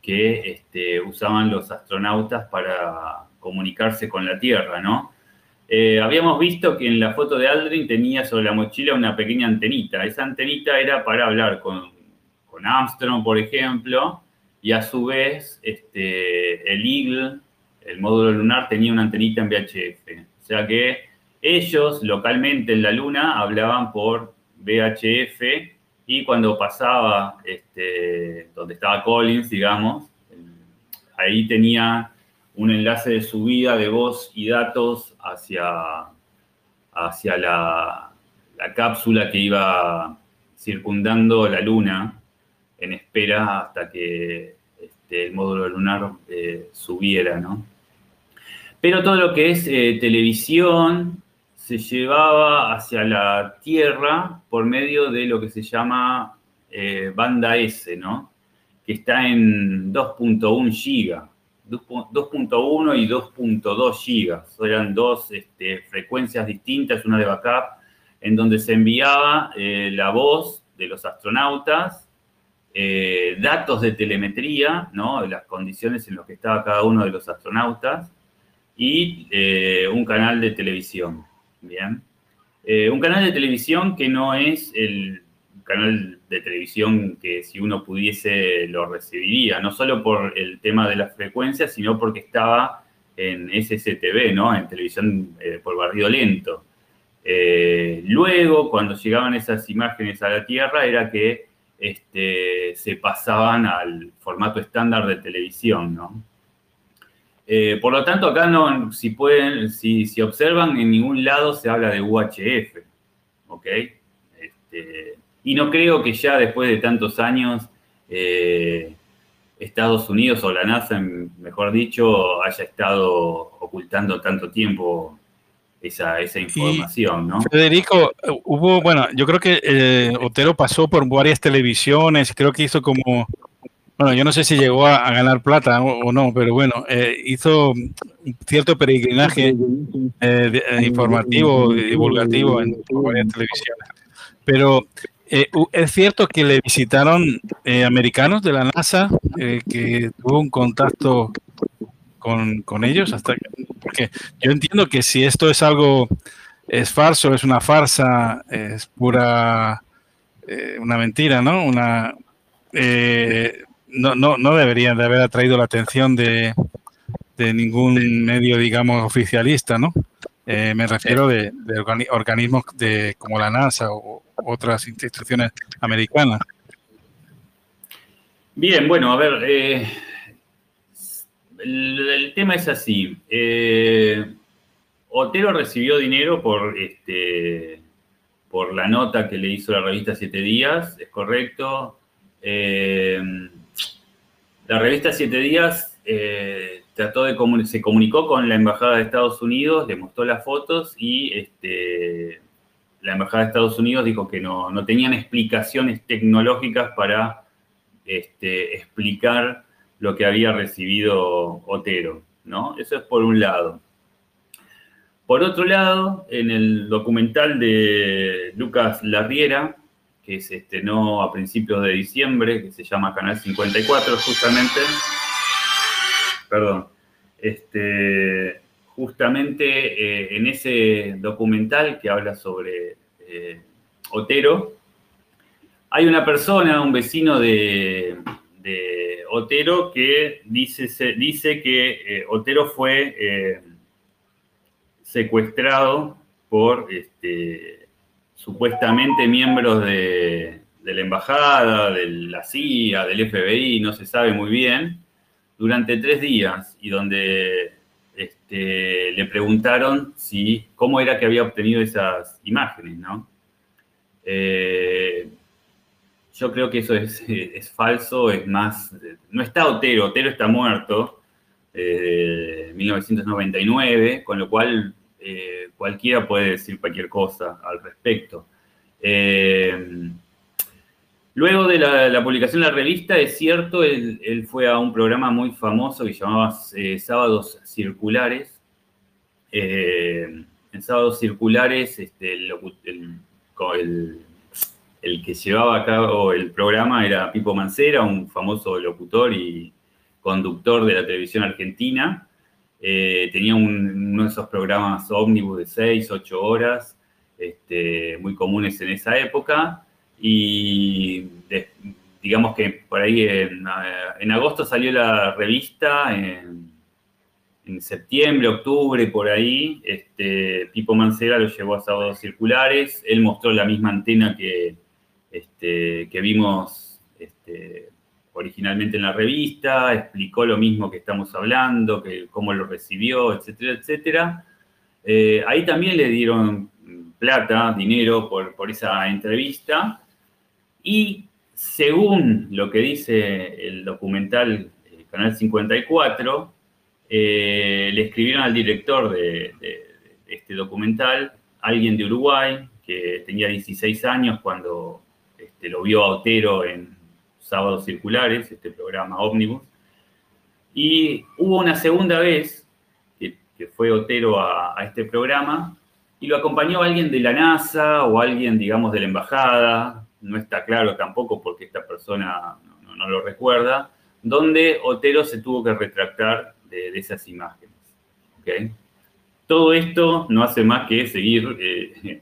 que usaban los astronautas para comunicarse con la Tierra, ¿no? Habíamos visto que en la foto de Aldrin tenía sobre la mochila una pequeña antenita. Esa antenita era para hablar con Armstrong, por ejemplo, y a su vez el Eagle, el módulo lunar, tenía una antenita en VHF. O sea que ellos localmente en la Luna hablaban por VHF y cuando pasaba donde estaba Collins, digamos, ahí tenía un enlace de subida de voz y datos hacia la cápsula que iba circundando la Luna en espera hasta que el módulo lunar subiera, ¿no? Pero todo lo que es televisión se llevaba hacia la Tierra por medio de lo que se llama banda S, ¿no? Que está en 2.1 giga. 2.1 y 2.2 gigas, eran dos frecuencias distintas, una de backup, en donde se enviaba la voz de los astronautas, datos de telemetría, ¿no? De las condiciones en las que estaba cada uno de los astronautas, y un canal de televisión, ¿bien? Un canal de televisión que no es el canal de televisión que si uno pudiese lo recibiría, no solo por el tema de las frecuencias, sino porque estaba en SSTV, ¿no? En televisión por barrido lento. Luego, cuando llegaban esas imágenes a la Tierra, era que se pasaban al formato estándar de televisión, ¿no? Por lo tanto, acá no, si observan, en ningún lado se habla de UHF, ¿ok? Y no creo que ya después de tantos años Estados Unidos o la NASA, mejor dicho, haya estado ocultando tanto tiempo esa información, ¿no? Federico, hubo, bueno, yo creo que Otero pasó por varias televisiones, creo que hizo como, bueno, yo no sé si llegó a ganar plata o no, pero bueno, hizo cierto peregrinaje informativo, divulgativo en varias televisiones, pero... es cierto que le visitaron americanos de la NASA que tuvo un contacto con ellos, hasta que, porque yo entiendo que si esto es algo, es falso, es una farsa, es pura una mentira, ¿no? Una no deberían de haber atraído la atención de ningún medio, digamos, oficialista, ¿no? Me refiero de organismos como la NASA o otras instituciones americanas. Bien, bueno, a ver, el tema es así. Otero recibió dinero por la nota que le hizo la revista Siete Días, es correcto. La revista Siete Días... se comunicó con la Embajada de Estados Unidos, le mostró las fotos y la Embajada de Estados Unidos dijo que no tenían explicaciones tecnológicas para explicar lo que había recibido Otero, ¿no? Eso es por un lado. Por otro lado, en el documental de Lucas Larriera, que se estrenó a principios de diciembre, que se llama Canal 54 justamente... Perdón. Justamente en ese documental que habla sobre Otero, hay una persona, un vecino de Otero, que dice que Otero fue secuestrado por supuestamente miembros de la embajada, de la CIA, del FBI, no se sabe muy bien, durante 3 días, y donde le preguntaron cómo era que había obtenido esas imágenes, ¿no? Yo creo que eso es falso, es más... No está Otero, Otero está muerto desde 1999, con lo cual cualquiera puede decir cualquier cosa al respecto. Luego de la publicación de la revista, es cierto, él fue a un programa muy famoso que llamaba Sábados Circulares. En Sábados Circulares, el que llevaba a cabo el programa era Pipo Mancera, un famoso locutor y conductor de la televisión argentina. Tenía uno de esos programas ómnibus de 6-8 horas, muy comunes en esa época. Y digamos que por ahí en agosto salió la revista, en septiembre, octubre, por ahí, Pipo Mancera lo llevó a Sábados Circulares, él mostró la misma antena que vimos originalmente en la revista, explicó lo mismo que estamos hablando, cómo lo recibió, etcétera, etcétera. Ahí también le dieron plata, dinero por esa entrevista. Y según lo que dice el documental Canal 54, le escribieron al director de este documental, alguien de Uruguay, que tenía 16 años cuando lo vio a Otero en Sábados Circulares, este programa ómnibus. Y hubo una segunda vez que fue Otero a este programa y lo acompañó alguien de la NASA o alguien, digamos, de la embajada. No está claro tampoco porque esta persona no lo recuerda, donde Otero se tuvo que retractar de esas imágenes, ¿okay? Todo esto no hace más que seguir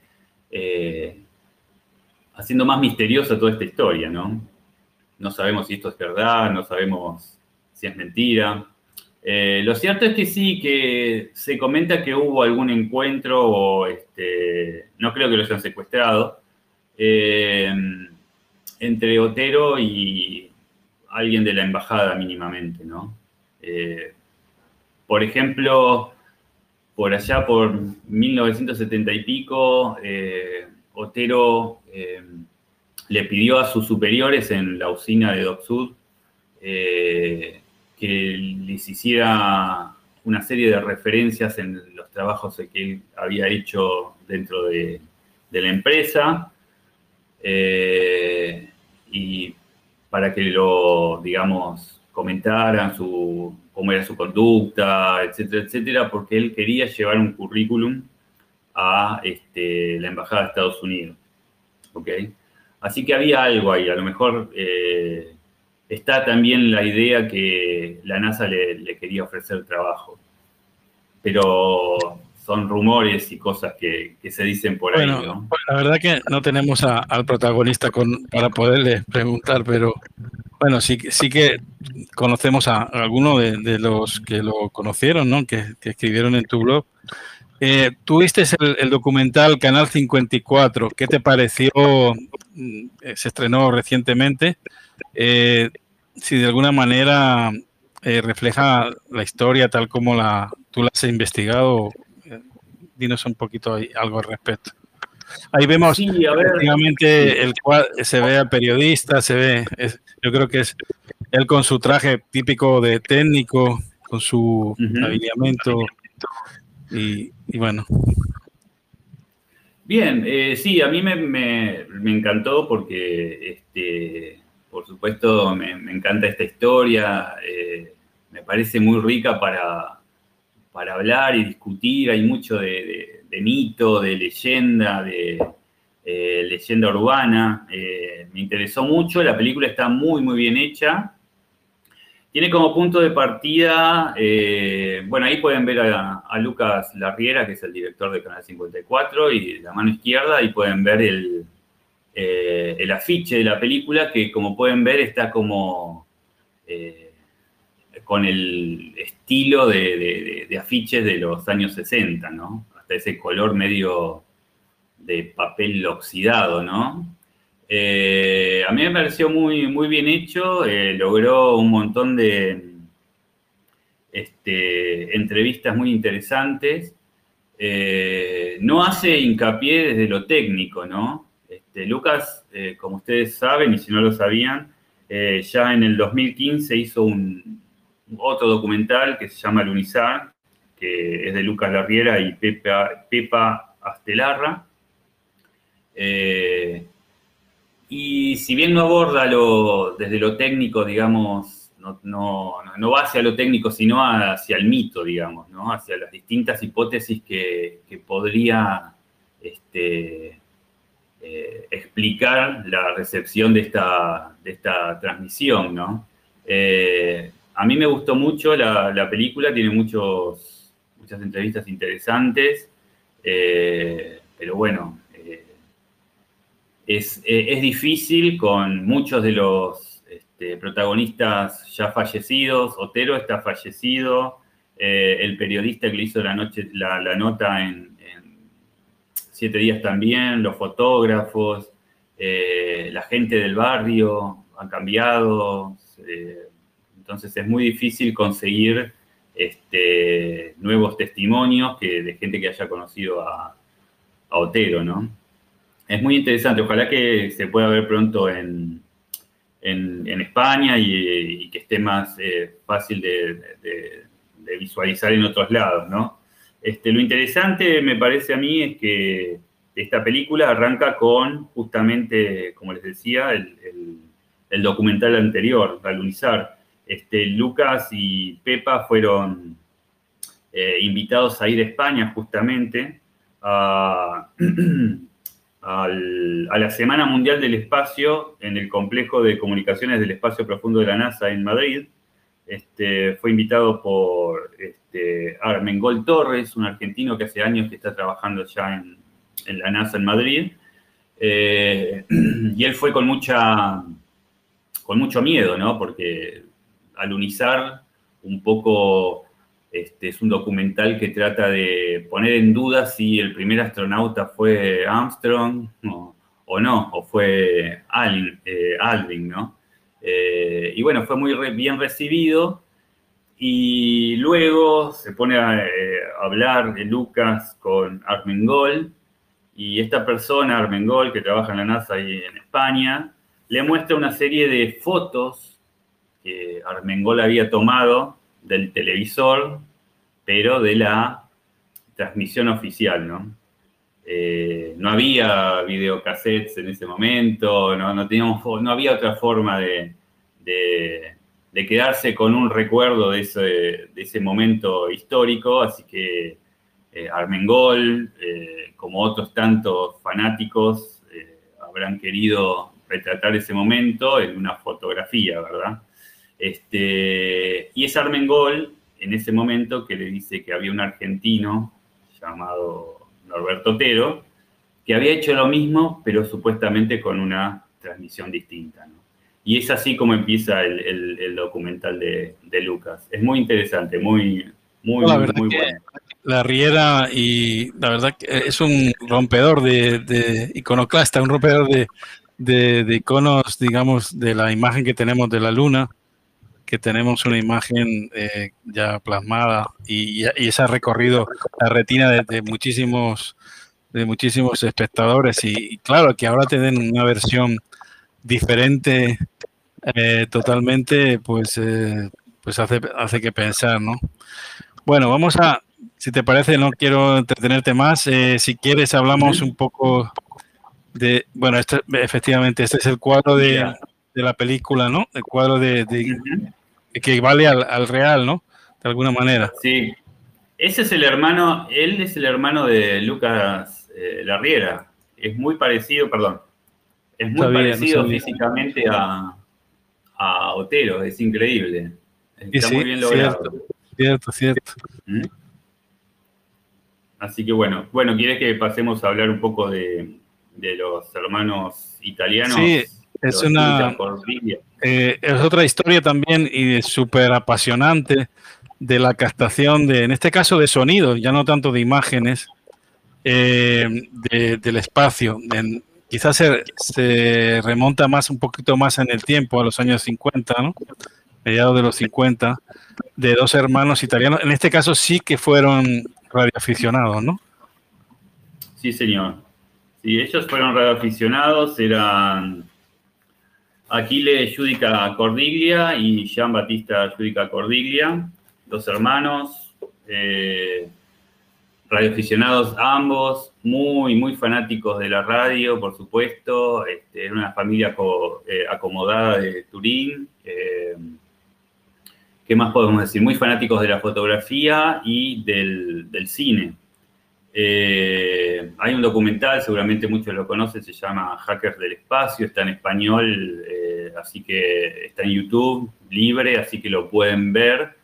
haciendo más misteriosa toda esta historia, ¿no? No sabemos si esto es verdad, no sabemos si es mentira. Lo cierto es que sí, que se comenta que hubo algún encuentro, o no creo que lo hayan secuestrado, entre Otero y alguien de la embajada mínimamente, ¿no? Por ejemplo, por allá por 1970 y pico, Otero le pidió a sus superiores en la usina de Dock Sud que les hiciera una serie de referencias en los trabajos que él había hecho dentro de la empresa, y para que lo, digamos, comentaran cómo era su conducta, etcétera, etcétera, porque él quería llevar un currículum a la Embajada de Estados Unidos, ¿ok? Así que había algo ahí, a lo mejor está también la idea que la NASA le quería ofrecer trabajo, pero son rumores y cosas que se dicen por ahí, ¿no? La verdad que no tenemos al protagonista para poderle preguntar, pero bueno, sí que conocemos a alguno de los que lo conocieron, ¿no? Que escribieron en tu blog. Tuviste el documental Canal 54, ¿qué te pareció? Se estrenó recientemente. Si de alguna manera refleja la historia tal como tú la has investigado, dinos un poquito algo al respecto. Ahí vemos, sí, prácticamente se ve al periodista, yo creo que es él con su traje típico de técnico, con su habiliamiento. Y bueno. Bien, sí, a mí me encantó porque, por supuesto, me encanta esta historia. Me parece muy rica para hablar y discutir. Hay mucho de mito, de leyenda, de leyenda urbana. Me interesó mucho. La película está muy, muy bien hecha. Tiene como punto de partida, bueno, ahí pueden ver a Lucas Larriera, que es el director de Canal 54, y de la mano izquierda ahí pueden ver el afiche de la película, que como pueden ver está como con el estilo de afiches de los años 60, ¿no? Hasta ese color medio de papel oxidado, ¿no? A mí me pareció muy, muy bien hecho, logró un montón de entrevistas muy interesantes. No hace hincapié desde lo técnico, ¿no? Lucas, como ustedes saben, y si no lo sabían, ya en el 2015 hizo otro documental que se llama Lunizar, que es de Lucas Larriera y Pepa Astelarra. Y si bien no aborda desde lo técnico, digamos, no va hacia lo técnico, sino hacia el mito, digamos, ¿no? Hacia las distintas hipótesis que podría explicar la recepción de esta transmisión, ¿no? A mí me gustó mucho la película, tiene muchas entrevistas interesantes, pero bueno... Es difícil con muchos de los protagonistas ya fallecidos. Otero está fallecido, el periodista que le hizo la nota en 7 días también, los fotógrafos, la gente del barrio han cambiado. Entonces es muy difícil conseguir nuevos testimonios de gente que haya conocido a Otero, ¿no? Es muy interesante, ojalá que se pueda ver pronto en España y que esté más fácil de visualizar en otros lados, ¿no? Lo interesante, me parece a mí, es que esta película arranca con, justamente, como les decía, el documental anterior, Lunizar. Lucas y Pepa fueron invitados a ir a España, justamente, a... a la Semana Mundial del Espacio en el Complejo de Comunicaciones del Espacio Profundo de la NASA en Madrid. Fue invitado por Armengol Torres, un argentino que hace años que está trabajando ya en la NASA en Madrid. Y él fue con mucho miedo, ¿no? Porque Lunizar un poco... es un documental que trata de poner en duda si el primer astronauta fue Armstrong o no, o fue Aldrin, ¿no? Y bueno, fue muy bien recibido. Y luego se pone a hablar de Lucas con Armengol. Y esta persona, Armengol, que trabaja en la NASA y en España, le muestra una serie de fotos Armengol había tomado del televisor, pero de la transmisión oficial, ¿no? No había videocassettes en ese momento, no había otra forma de quedarse con un recuerdo de ese momento histórico, así que Armengol, como otros tantos fanáticos, habrán querido retratar ese momento en una fotografía, ¿verdad? Y es Armengol en ese momento que le dice que había un argentino llamado Norberto Otero, que había hecho lo mismo, pero supuestamente con una transmisión distinta, ¿no? Y es así como empieza el documental de Lucas. Es muy interesante, muy bueno. Larriera, y la verdad que es un rompedor de iconoclasta, un rompedor de iconos, digamos, de la imagen que tenemos de la Luna, que tenemos una imagen ya plasmada y esa ha recorrido la retina de muchísimos espectadores y claro que ahora tienen una versión diferente totalmente, pues hace que pensar, ¿no? Bueno, vamos a, si te parece, no quiero entretenerte más, si quieres hablamos un poco de, bueno, efectivamente este es el cuadro de la película, ¿no? El cuadro que equivale al real, ¿no? De alguna manera. Sí. Ese es el hermano, él es el hermano de Lucas Larriera. Es muy parecido, perdón. Es muy parecido físicamente a Otero. Es increíble. Está muy bien logrado. Cierto. ¿Mm? Así que bueno. Bueno, ¿quieres que pasemos a hablar un poco de los hermanos italianos? Sí. Es otra historia también y súper apasionante de la captación, en este caso de sonidos, ya no tanto de imágenes, del espacio. Quizás se remonta más, un poquito más en el tiempo, a los años 50, ¿no? Mediados de los 50, de dos hermanos italianos. En este caso sí que fueron radioaficionados, ¿no? Sí, señor. Sí, ellos fueron radioaficionados, eran Achille Judica Cordiglia y John Glenn Battista Judica Cordiglia, dos hermanos, radioaficionados ambos, muy fanáticos de la radio, por supuesto, era una familia acomodada de Turín. ¿Qué más podemos decir? Muy fanáticos de la fotografía y del cine. Hay un documental, seguramente muchos lo conocen, se llama Hackers del Espacio, está en español, así que está en YouTube, libre, así que lo pueden ver.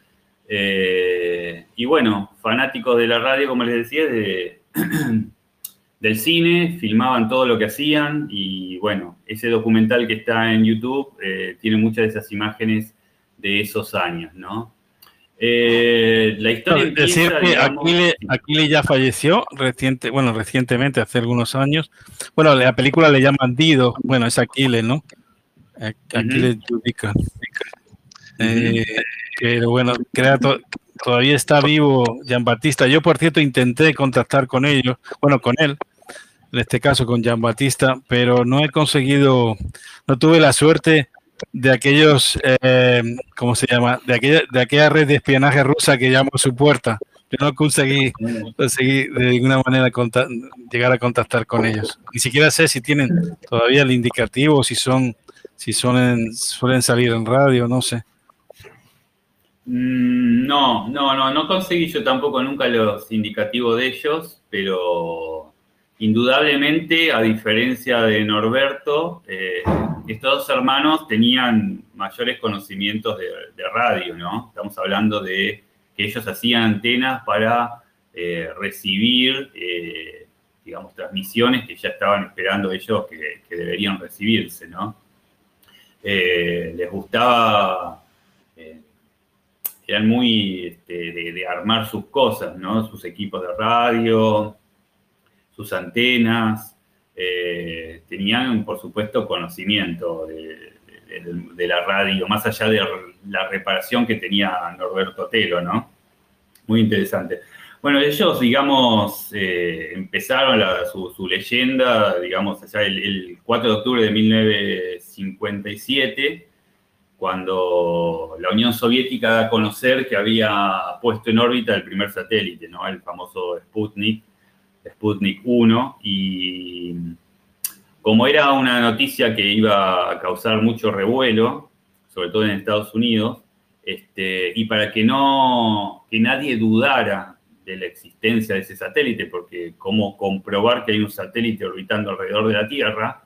Y bueno, fanáticos de la radio, como les decía, del cine, filmaban todo lo que hacían y bueno, ese documental que está en YouTube tiene muchas de esas imágenes de esos años, ¿no? La historia empieza, digamos, Achille ya falleció recientemente, hace algunos años. Bueno, la película le llaman Dido. Bueno, es Achille, ¿no? Achille Judica. Pero bueno, todavía está vivo Gian Battista. Yo, por cierto, intenté contactar con ellos, bueno, con él, en este caso con Gian Battista, pero no he conseguido, no tuve la suerte de aquellos, ¿cómo se llama? De aquella red de espionaje rusa que llamó a su puerta. Yo no conseguí de ninguna manera llegar a contactar con ellos. Ni siquiera sé si tienen todavía el indicativo, suelen salir en radio, no sé. No conseguí yo tampoco nunca los indicativos de ellos, pero indudablemente, a diferencia de Norberto, estos dos hermanos tenían mayores conocimientos de radio, ¿no? Estamos hablando de que ellos hacían antenas para recibir, digamos, transmisiones que ya estaban esperando ellos que deberían recibirse, ¿no? Les gustaba, eran muy de armar sus cosas, ¿no? Sus equipos de radio, sus antenas, tenían, por supuesto, conocimiento de la radio, más allá de la reparación que tenía Norberto Otero, ¿no? Muy interesante. Bueno, ellos, digamos, empezaron su leyenda, digamos, allá el 4 de octubre de 1957, cuando la Unión Soviética da a conocer que había puesto en órbita el primer satélite, ¿no? El famoso Sputnik, Sputnik 1, y como era una noticia que iba a causar mucho revuelo, sobre todo en Estados Unidos, y para que nadie dudara de la existencia de ese satélite, porque cómo comprobar que hay un satélite orbitando alrededor de la Tierra,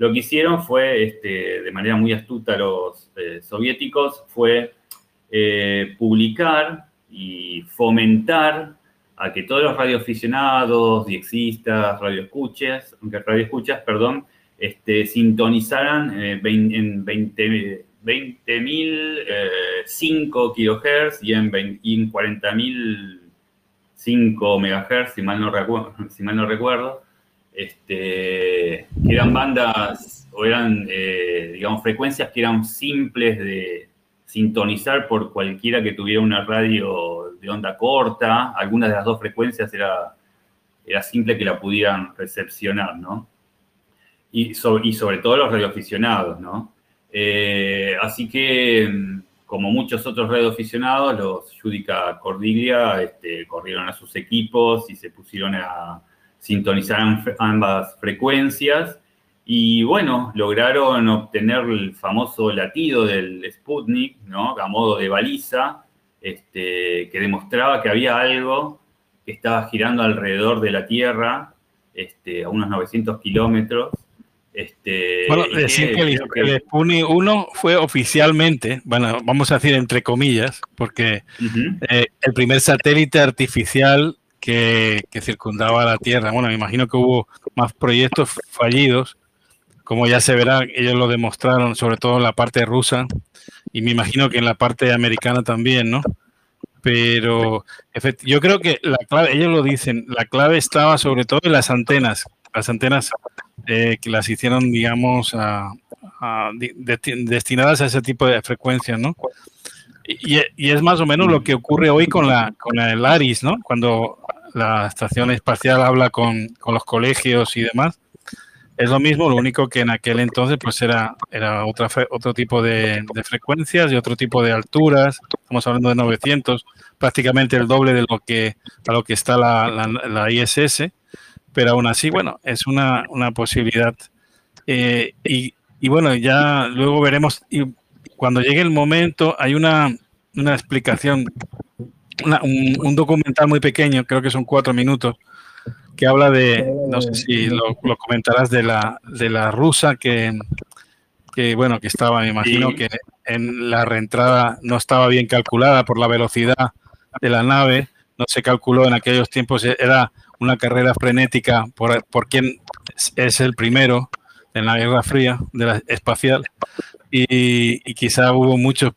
lo que hicieron fue, de manera muy astuta los soviéticos, fue publicar y fomentar a que todos los radioaficionados, diexistas, radioescuchas, sintonizaran en 20.005 kilohertz y en 40.005 megahertz, si mal no recuerdo, eran bandas o eran, digamos, frecuencias que eran simples de sintonizar por cualquiera que tuviera una radio de onda corta. Algunas de las dos frecuencias era simple que la pudieran recepcionar, ¿no? Y sobre todo los radioaficionados, ¿no? Así que, como muchos otros radioaficionados, los Judica Cordiglia corrieron a sus equipos y se pusieron a sintonizar ambas frecuencias. Y, bueno, lograron obtener el famoso latido del Sputnik, ¿no? A modo de baliza, que demostraba que había algo que estaba girando alrededor de la Tierra, a unos 900 kilómetros. Bueno, decir que el Sputnik 1 fue oficialmente, bueno, vamos a decir entre comillas, porque el primer satélite artificial que circundaba la Tierra. Bueno, me imagino que hubo más proyectos fallidos, como ya se verá, ellos lo demostraron, sobre todo en la parte rusa, y me imagino que en la parte americana también, ¿no? Pero yo creo que la clave, ellos lo dicen, la clave estaba sobre todo en las antenas. Las antenas que las hicieron, digamos, destinadas a ese tipo de frecuencias, ¿no? Y es más o menos lo que ocurre hoy con el ARIS, ¿no? Cuando la estación espacial habla con los colegios y demás. Es lo mismo, lo único que en aquel entonces pues era otro tipo de frecuencias y otro tipo de alturas. Estamos hablando de 900, prácticamente el doble de lo que está la ISS. Pero aún así, bueno, es una posibilidad. Y bueno, ya luego veremos. Y cuando llegue el momento, hay una explicación, un documental muy pequeño, creo que son 4 minutos, que habla de, no sé si lo comentarás, de la rusa que bueno, que estaba, me imagino, que en la reentrada no estaba bien calculada por la velocidad de la nave. No se calculó en aquellos tiempos, era una carrera frenética por quién es el primero en la Guerra Fría de la espacial, y quizá hubo muchos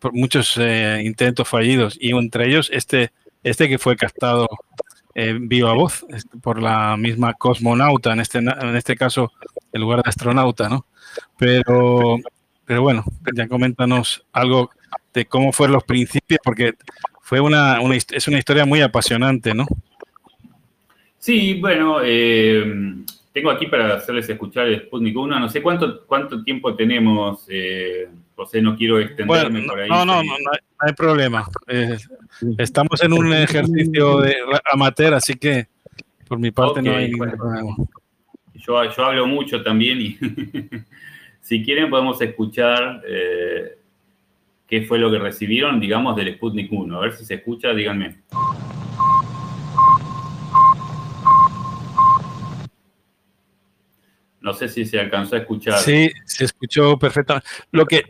intentos fallidos, y entre ellos este que fue captado viva voz por la misma cosmonauta, en este caso en lugar de astronauta, ¿no? Pero bueno, ya coméntanos algo de cómo fueron los principios, porque fue es una historia muy apasionante, ¿no? Sí, bueno, tengo aquí para hacerles escuchar el Sputnik 1. No sé cuánto tiempo tenemos, José, no quiero extenderme por ahí. No hay problema. Estamos en un ejercicio de amateur, así que por mi parte no hay ningún problema. Yo hablo mucho también y si quieren podemos escuchar qué fue lo que recibieron, digamos, del Sputnik 1. A ver si se escucha, díganme. No sé si se alcanzó a escuchar. Sí, se escuchó perfectamente.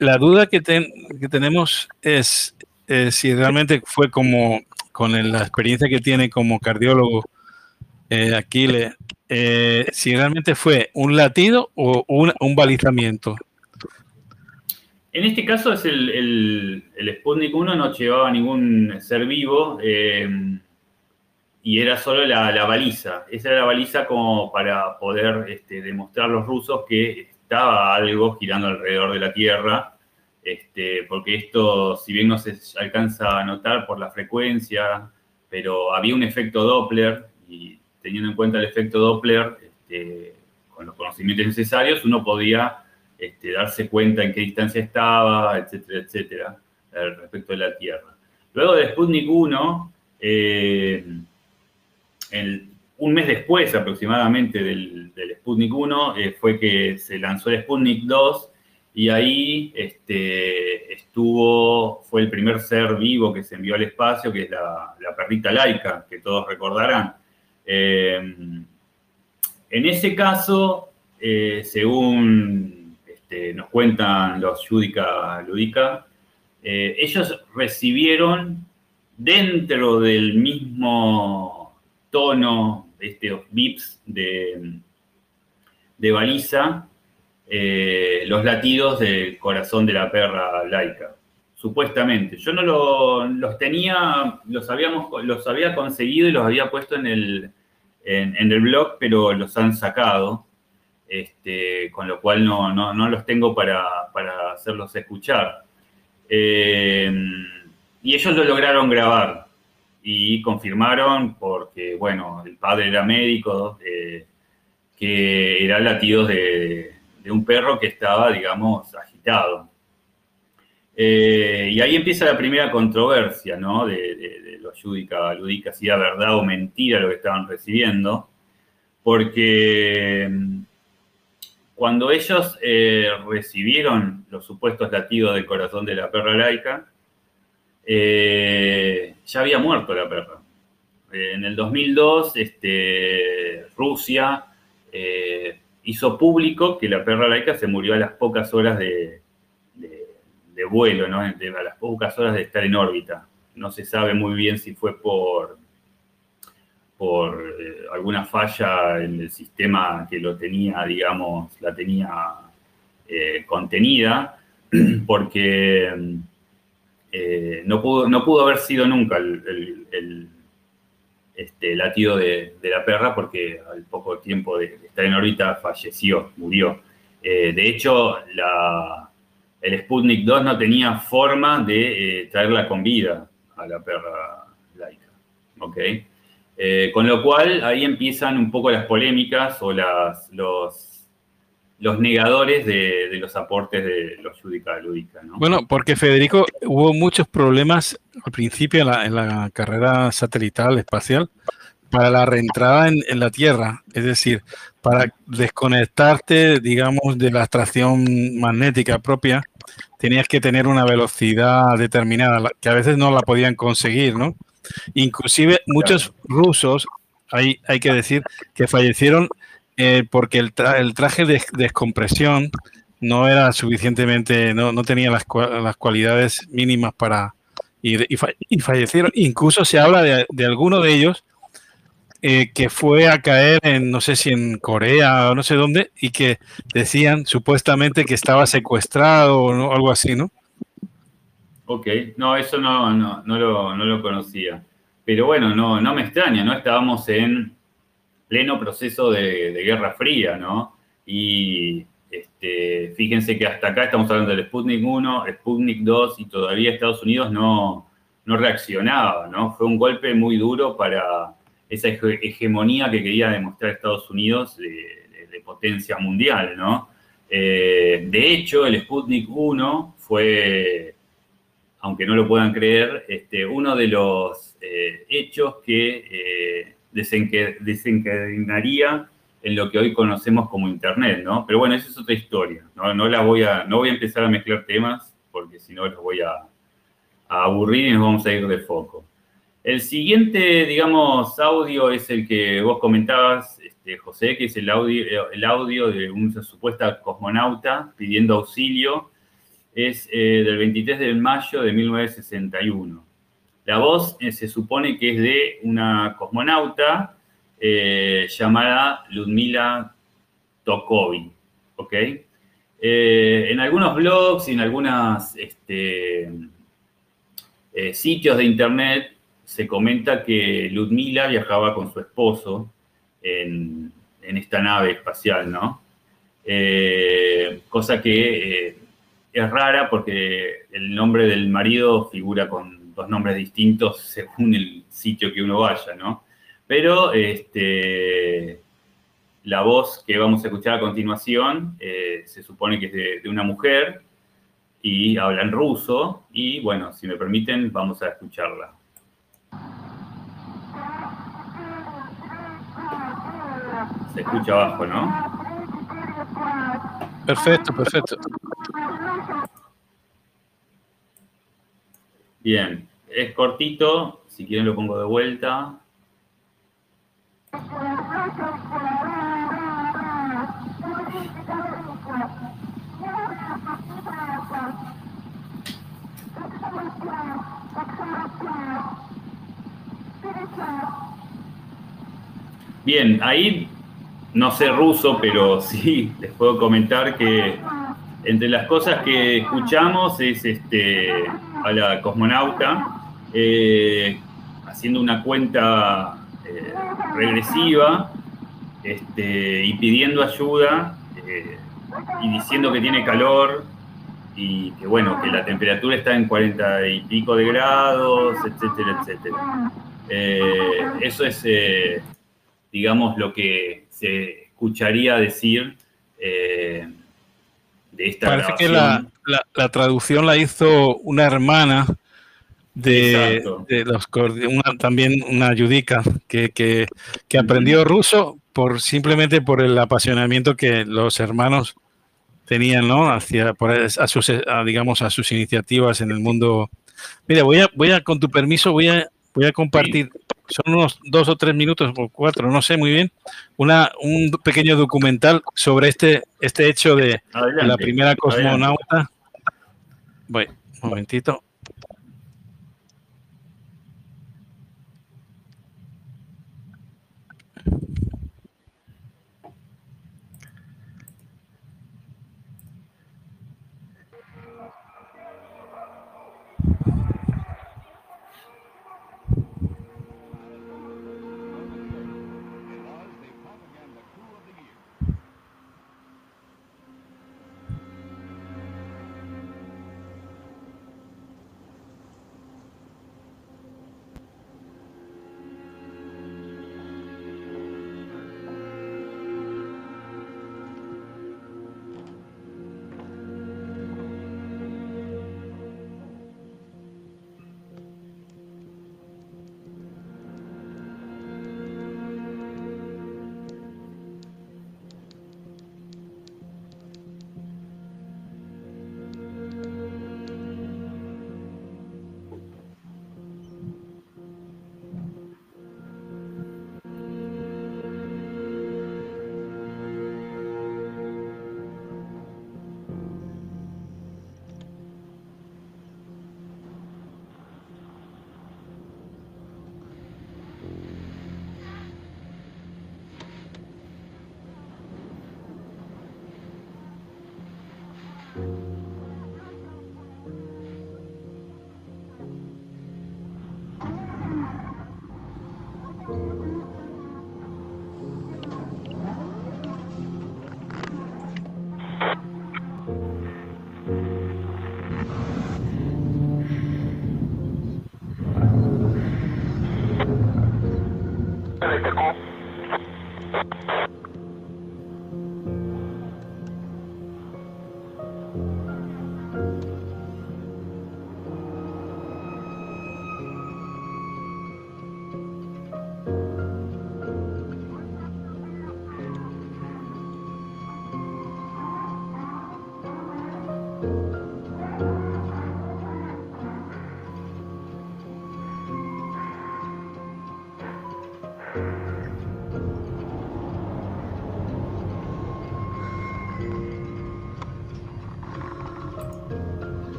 La duda que tenemos es si realmente fue como con la experiencia que tiene como cardiólogo Achille, si realmente fue un latido o un balizamiento. En este caso es el Sputnik 1 no llevaba ningún ser vivo, y era solo la baliza. Esa era la baliza como para poder demostrar a los rusos que estaba algo girando alrededor de la Tierra, porque esto, si bien no se alcanza a notar por la frecuencia, pero había un efecto Doppler, y teniendo en cuenta el efecto Doppler, con los conocimientos necesarios, uno podía darse cuenta en qué distancia estaba, etcétera, etcétera, respecto de la Tierra. Luego de Sputnik 1, un mes después aproximadamente del Sputnik 1, fue que se lanzó el Sputnik 2 y ahí fue el primer ser vivo que se envió al espacio, que es la perrita Laika, que todos recordarán. En ese caso, según nos cuentan los Judica Ludica, ellos recibieron dentro del mismo tono, bips de baliza, los latidos del corazón de la perra Laika, supuestamente. Yo no los tenía, los había conseguido y los había puesto en el blog, pero los han sacado, con lo cual no los tengo para hacerlos escuchar. Y ellos lo lograron grabar y confirmaron, porque, bueno, el padre era médico, que eran latidos de un perro que estaba, digamos, agitado. Y ahí empieza la primera controversia, ¿no?, de los Judica Ludica, si era verdad o mentira lo que estaban recibiendo, porque cuando ellos recibieron los supuestos latidos del corazón de la perra Laika, ya había muerto la perra. En el 2002, Rusia hizo público que la perra Laika se murió a las pocas horas de vuelo, ¿no?, a las pocas horas de estar en órbita. No se sabe muy bien si fue por alguna falla en el sistema que lo tenía, digamos, la tenía contenida, porque no pudo haber sido nunca el latido de la perra, porque al poco tiempo de estar en órbita falleció, murió. De hecho, el Sputnik 2 no tenía forma de traerla con vida a la perra Laika, ¿ok? Con lo cual, ahí empiezan un poco las polémicas o los negadores de los aportes de los Judica Ludica, ¿no? Bueno, porque, Federico, hubo muchos problemas al principio en la carrera satelital espacial para la reentrada en la Tierra, es decir, para desconectarte, digamos, de la atracción magnética propia, tenías que tener una velocidad determinada, que a veces no la podían conseguir, ¿no? Inclusive muchos rusos, hay que decir, que fallecieron porque el traje de descompresión no era suficientemente, no tenía las cualidades mínimas para ir y fallecieron. Incluso se habla de alguno de ellos que fue a caer en, no sé si en Corea o no sé dónde, y que decían supuestamente que estaba secuestrado o no, algo así, ¿no? Ok, no, eso no lo conocía. Pero bueno, no me extraña, ¿no? Estábamos en pleno proceso de Guerra Fría, ¿no? Y fíjense que hasta acá estamos hablando del Sputnik 1, Sputnik 2, y todavía Estados Unidos no reaccionaba, ¿no? Fue un golpe muy duro para esa hegemonía que quería demostrar Estados Unidos de potencia mundial, ¿no? De hecho, el Sputnik 1 fue, aunque no lo puedan creer, uno de los hechos que desencadenaría en lo que hoy conocemos como Internet, ¿no? Pero bueno, esa es otra historia, ¿no? No voy a empezar a mezclar temas, porque si no los voy a aburrir y nos vamos a ir de foco. El siguiente, digamos, audio es el que vos comentabas, José, que es el audio de una supuesta cosmonauta pidiendo auxilio. Es del 23 de mayo de 1961. La voz se supone que es de una cosmonauta llamada Ludmila Tokovi, ¿ok? En algunos blogs y en algunos sitios de internet se comenta que Ludmila viajaba con su esposo en esta nave espacial, ¿no? Cosa que es rara, porque el nombre del marido figura con dos nombres distintos según el sitio que uno vaya, ¿no? Pero La voz que vamos a escuchar a continuación se supone que es de una mujer y habla en ruso. Y bueno, si me permiten, vamos a escucharla. Se escucha abajo, ¿no? Perfecto, perfecto. Bien, es cortito, si quieren lo pongo de vuelta. Bien, ahí no sé ruso, pero sí les puedo comentar que entre las cosas que escuchamos es a la cosmonauta haciendo una cuenta regresiva y pidiendo ayuda y diciendo que tiene calor y que, bueno, que la temperatura está en 40 y pico de grados, etcétera, etcétera. Eso es, digamos, lo que se escucharía decir de esta Parece grabación. Que la traducción la hizo una hermana de una Judica que aprendió ruso simplemente por el apasionamiento que los hermanos tenían, ¿no? a sus iniciativas en el mundo. Mira, voy a con tu permiso voy a compartir. Sí. Son unos 2 o 3 minutos o 4, no sé muy bien, un pequeño documental sobre este hecho de adelante, la primera cosmonauta. Adelante. Voy, un momentito.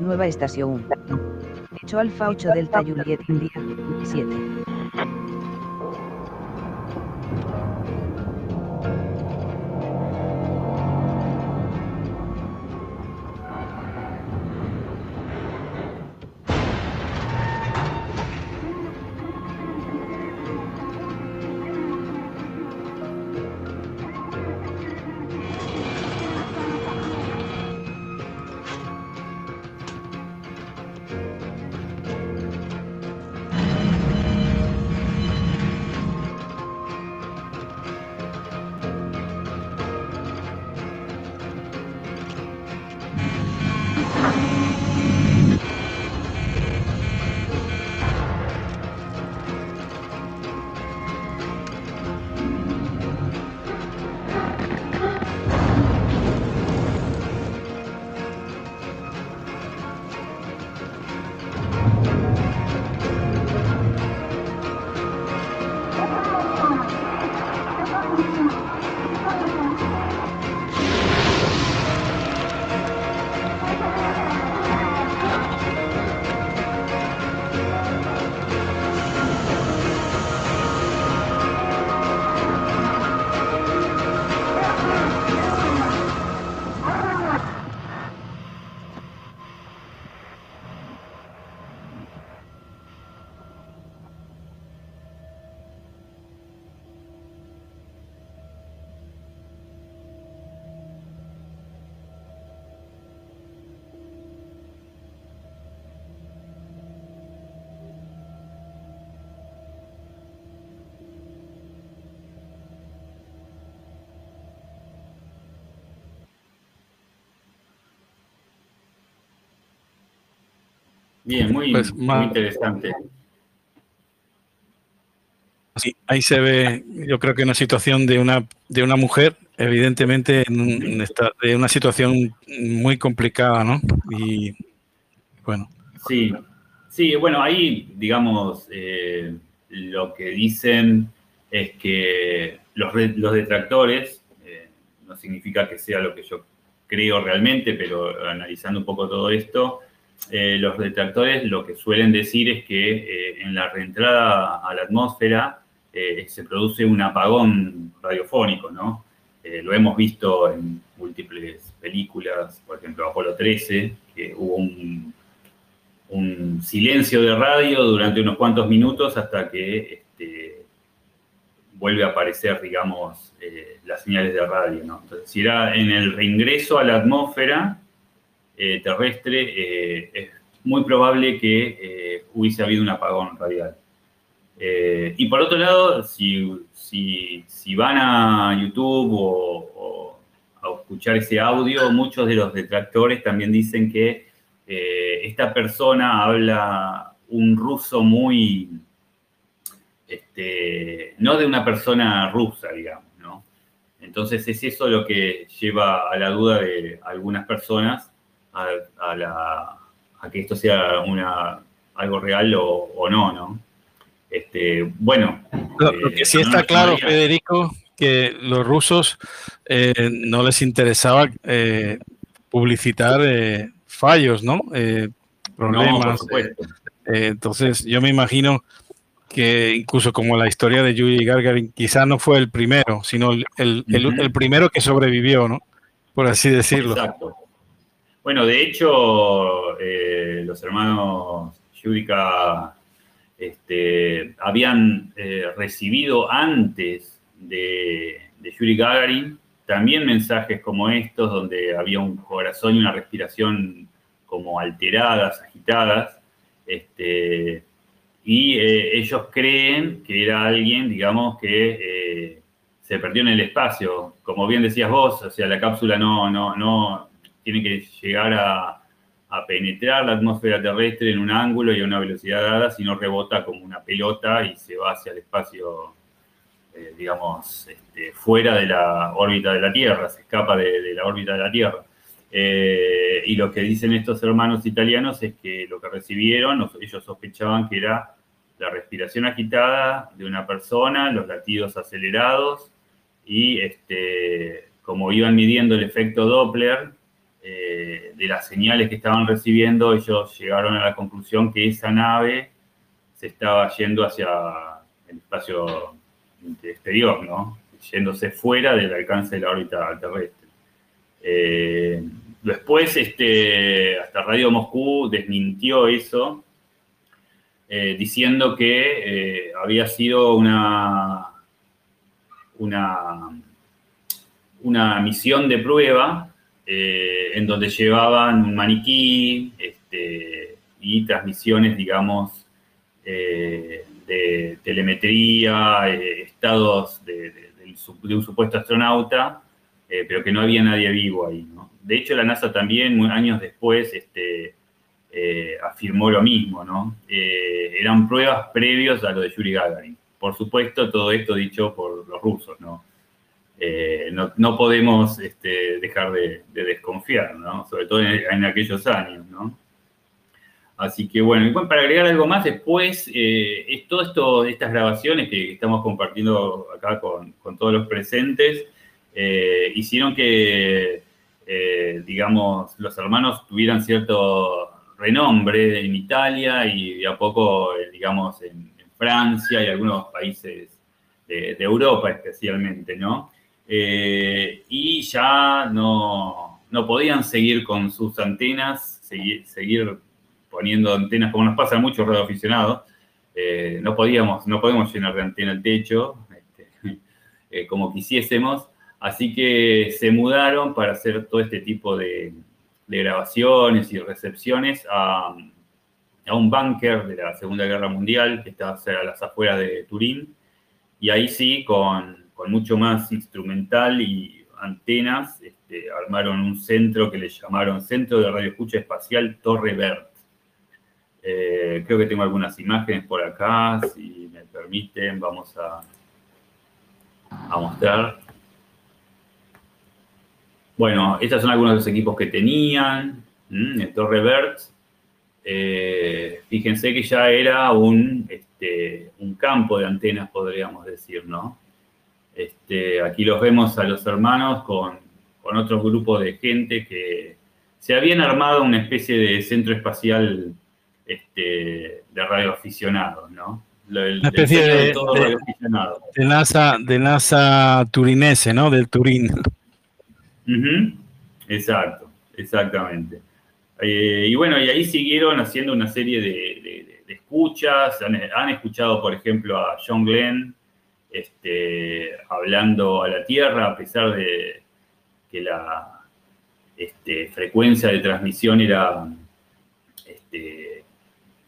Nueva estación. Hecho Alfa 8 Delta Juliet India 7. Bien, muy interesante. Sí, ahí se ve, yo creo que una situación de una mujer, evidentemente, de una situación muy complicada, ¿no? Y, bueno. Sí, sí, bueno, ahí, digamos, lo que dicen es que los detractores, no significa que sea lo que yo creo realmente, pero analizando un poco todo esto, los detractores lo que suelen decir es que en la reentrada a la atmósfera se produce un apagón radiofónico, ¿no? Lo hemos visto en múltiples películas, por ejemplo, Apolo 13, que hubo un silencio de radio durante unos cuantos minutos hasta que vuelve a aparecer, digamos, las señales de radio, ¿no? Entonces, si era en el reingreso a la atmósfera terrestre, es muy probable que hubiese habido un apagón radial. Y por otro lado, si van a YouTube o a escuchar ese audio, muchos de los detractores también dicen que esta persona habla un ruso muy... no de una persona rusa, digamos, ¿no? Entonces, es eso lo que lleva a la duda de algunas personas a que esto sea algo real o no, ¿no? Bueno. Lo que sí está claro, Federico, que los rusos no les interesaba publicitar fallos, ¿no? Problemas. No, por supuesto. Entonces, yo me imagino que incluso como la historia de Yuri Gagarin, quizás no fue el primero, sino el primero que sobrevivió, ¿no? Por así decirlo. Exacto. Bueno, de hecho, los hermanos Judica habían recibido antes de Yuri Gagarin también mensajes como estos, donde había un corazón y una respiración como alteradas, agitadas, y ellos creen que era alguien, digamos, que se perdió en el espacio. Como bien decías vos, o sea, la cápsula no tiene que llegar a penetrar la atmósfera terrestre en un ángulo y a una velocidad dada, sino rebota como una pelota y se va hacia el espacio, digamos, fuera de la órbita de la Tierra, se escapa de la órbita de la Tierra. Y lo que dicen estos hermanos italianos es que lo que recibieron, ellos sospechaban que era la respiración agitada de una persona, los latidos acelerados y, como iban midiendo el efecto Doppler de las señales que estaban recibiendo, ellos llegaron a la conclusión que esa nave se estaba yendo hacia el espacio exterior, ¿no? Yéndose fuera del alcance de la órbita terrestre. Después, hasta Radio Moscú desmintió eso, diciendo que había sido una misión de prueba en donde llevaban un maniquí y transmisiones, digamos, de telemetría, estados de un supuesto astronauta, pero que no había nadie vivo ahí, ¿no? De hecho, la NASA también, años después, afirmó lo mismo, ¿no? Eran pruebas previas a lo de Yuri Gagarin. Por supuesto, todo esto dicho por los rusos, ¿no? No podemos dejar de desconfiar, ¿no? Sobre todo en aquellos años, ¿no? Así que, bueno, y bueno, para agregar algo más, después, estas grabaciones que estamos compartiendo acá con todos los presentes, hicieron que... digamos, los hermanos tuvieran cierto renombre en Italia y de a poco, digamos, en Francia y algunos países de Europa especialmente, ¿no? Y ya no podían seguir con sus antenas, seguir poniendo antenas, como nos pasa a muchos radioaficionados, no podemos llenar de antena el techo como quisiésemos. Así que se mudaron para hacer todo este tipo de grabaciones y recepciones a un búnker de la Segunda Guerra Mundial que está a las afueras de Turín. Y ahí sí, con mucho más instrumental y antenas, armaron un centro que le llamaron Centro de Radio Escucha Espacial Torre Verde. Creo que tengo algunas imágenes por acá, si me permiten, vamos a mostrar. Bueno, estos son algunos de los equipos que tenían, el Torre Bert. Fíjense que ya era un campo de antenas, podríamos decir, ¿no? Aquí los vemos a los hermanos con otros grupos de gente que se habían armado una especie de centro espacial de radioaficionados, ¿no? Una especie de NASA, de NASA turinense, ¿no? Del Turín. Uh-huh. Exacto, exactamente. Y bueno, y ahí siguieron haciendo una serie de escuchas. Han escuchado, por ejemplo, a John Glenn hablando a la Tierra, a pesar de que la frecuencia de transmisión era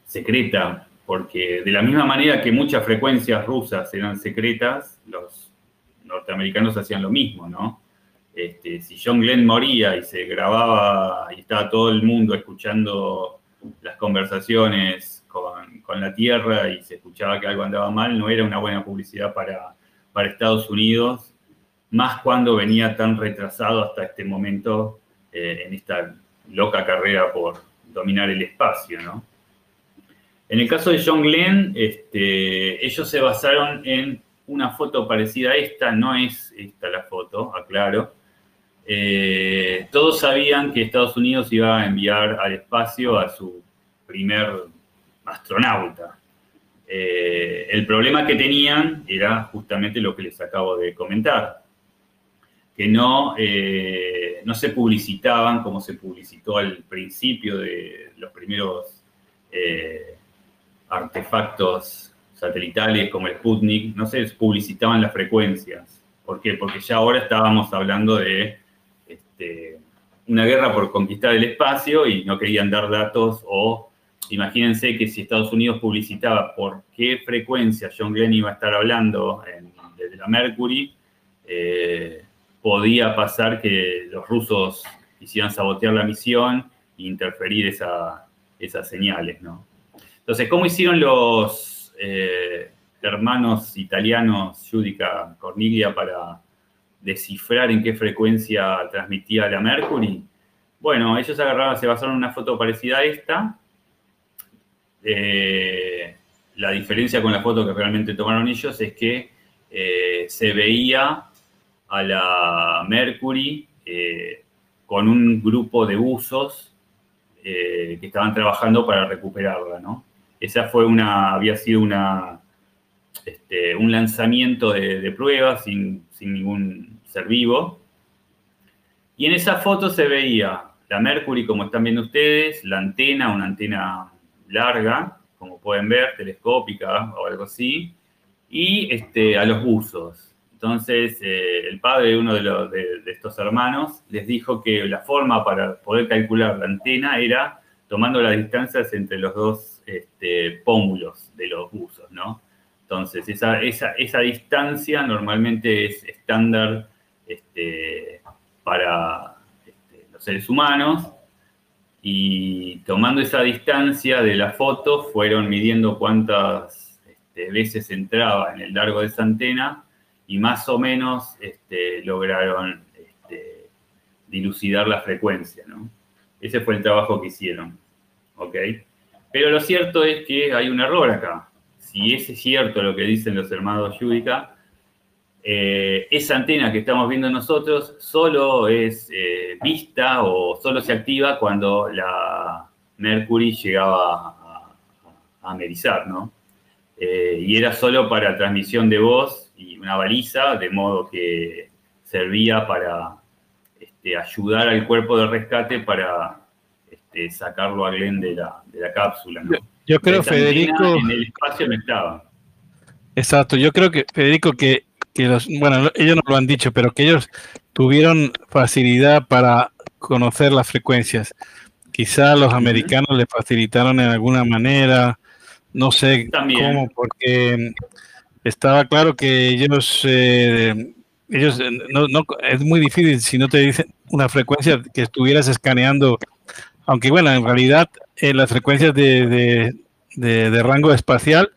secreta, porque de la misma manera que muchas frecuencias rusas eran secretas, los norteamericanos hacían lo mismo, ¿no? Si John Glenn moría y se grababa y estaba todo el mundo escuchando las conversaciones con la Tierra y se escuchaba que algo andaba mal, no era una buena publicidad para Estados Unidos, más cuando venía tan retrasado hasta este momento en esta loca carrera por dominar el espacio, ¿no? En el caso de John Glenn, ellos se basaron en una foto parecida a esta, no es esta la foto, aclaro. Todos sabían que Estados Unidos iba a enviar al espacio a su primer astronauta. El problema que tenían era justamente lo que les acabo de comentar, que no se publicitaban como se publicitó al principio de los primeros artefactos satelitales como el Sputnik, no se publicitaban las frecuencias. ¿Por qué? Porque ya ahora estábamos hablando de una guerra por conquistar el espacio y no querían dar datos. O imagínense que si Estados Unidos publicitaba por qué frecuencia John Glenn iba a estar hablando desde la Mercury, podía pasar que los rusos quisieran sabotear la misión e interferir esas señales, ¿no? Entonces, ¿cómo hicieron los hermanos italianos Judica Cordiglia para descifrar en qué frecuencia transmitía la Mercury? Bueno, ellos se basaron en una foto parecida a esta. La diferencia con la foto que realmente tomaron ellos es que se veía a la Mercury con un grupo de buzos que estaban trabajando para recuperarla, ¿no? Esa había sido un lanzamiento de pruebas sin ningún ser vivo. Y en esa foto se veía la Mercury, como están viendo ustedes, la antena, una antena larga, como pueden ver, telescópica o algo así, y a los buzos. Entonces, el padre de uno de estos hermanos les dijo que la forma para poder calcular la antena era tomando las distancias entre los dos pómulos de los buzos, ¿no? Entonces, esa distancia normalmente es estándar para los seres humanos, y tomando esa distancia de la foto fueron midiendo cuántas veces entraba en el largo de esa antena y más o menos lograron dilucidar la frecuencia, ¿no? Ese fue el trabajo que hicieron, ¿ok? Pero lo cierto es que hay un error acá. Si es cierto lo que dicen los hermanos Judica, esa antena que estamos viendo nosotros solo es vista o solo se activa cuando la Mercury llegaba a amerizar, ¿no? Y era solo para transmisión de voz y una baliza, de modo que servía para ayudar al cuerpo de rescate para sacarlo a Glenn de la cápsula, ¿no? Yo creo, Federico, en el espacio no estaba. Exacto, yo creo que, Federico, que ellos no lo han dicho, pero que ellos tuvieron facilidad para conocer las frecuencias. Quizá los americanos les facilitaron en alguna manera, no sé también cómo, porque estaba claro que ellos es muy difícil si no te dicen una frecuencia que estuvieras escaneando Aunque bueno, en realidad las frecuencias de rango espacial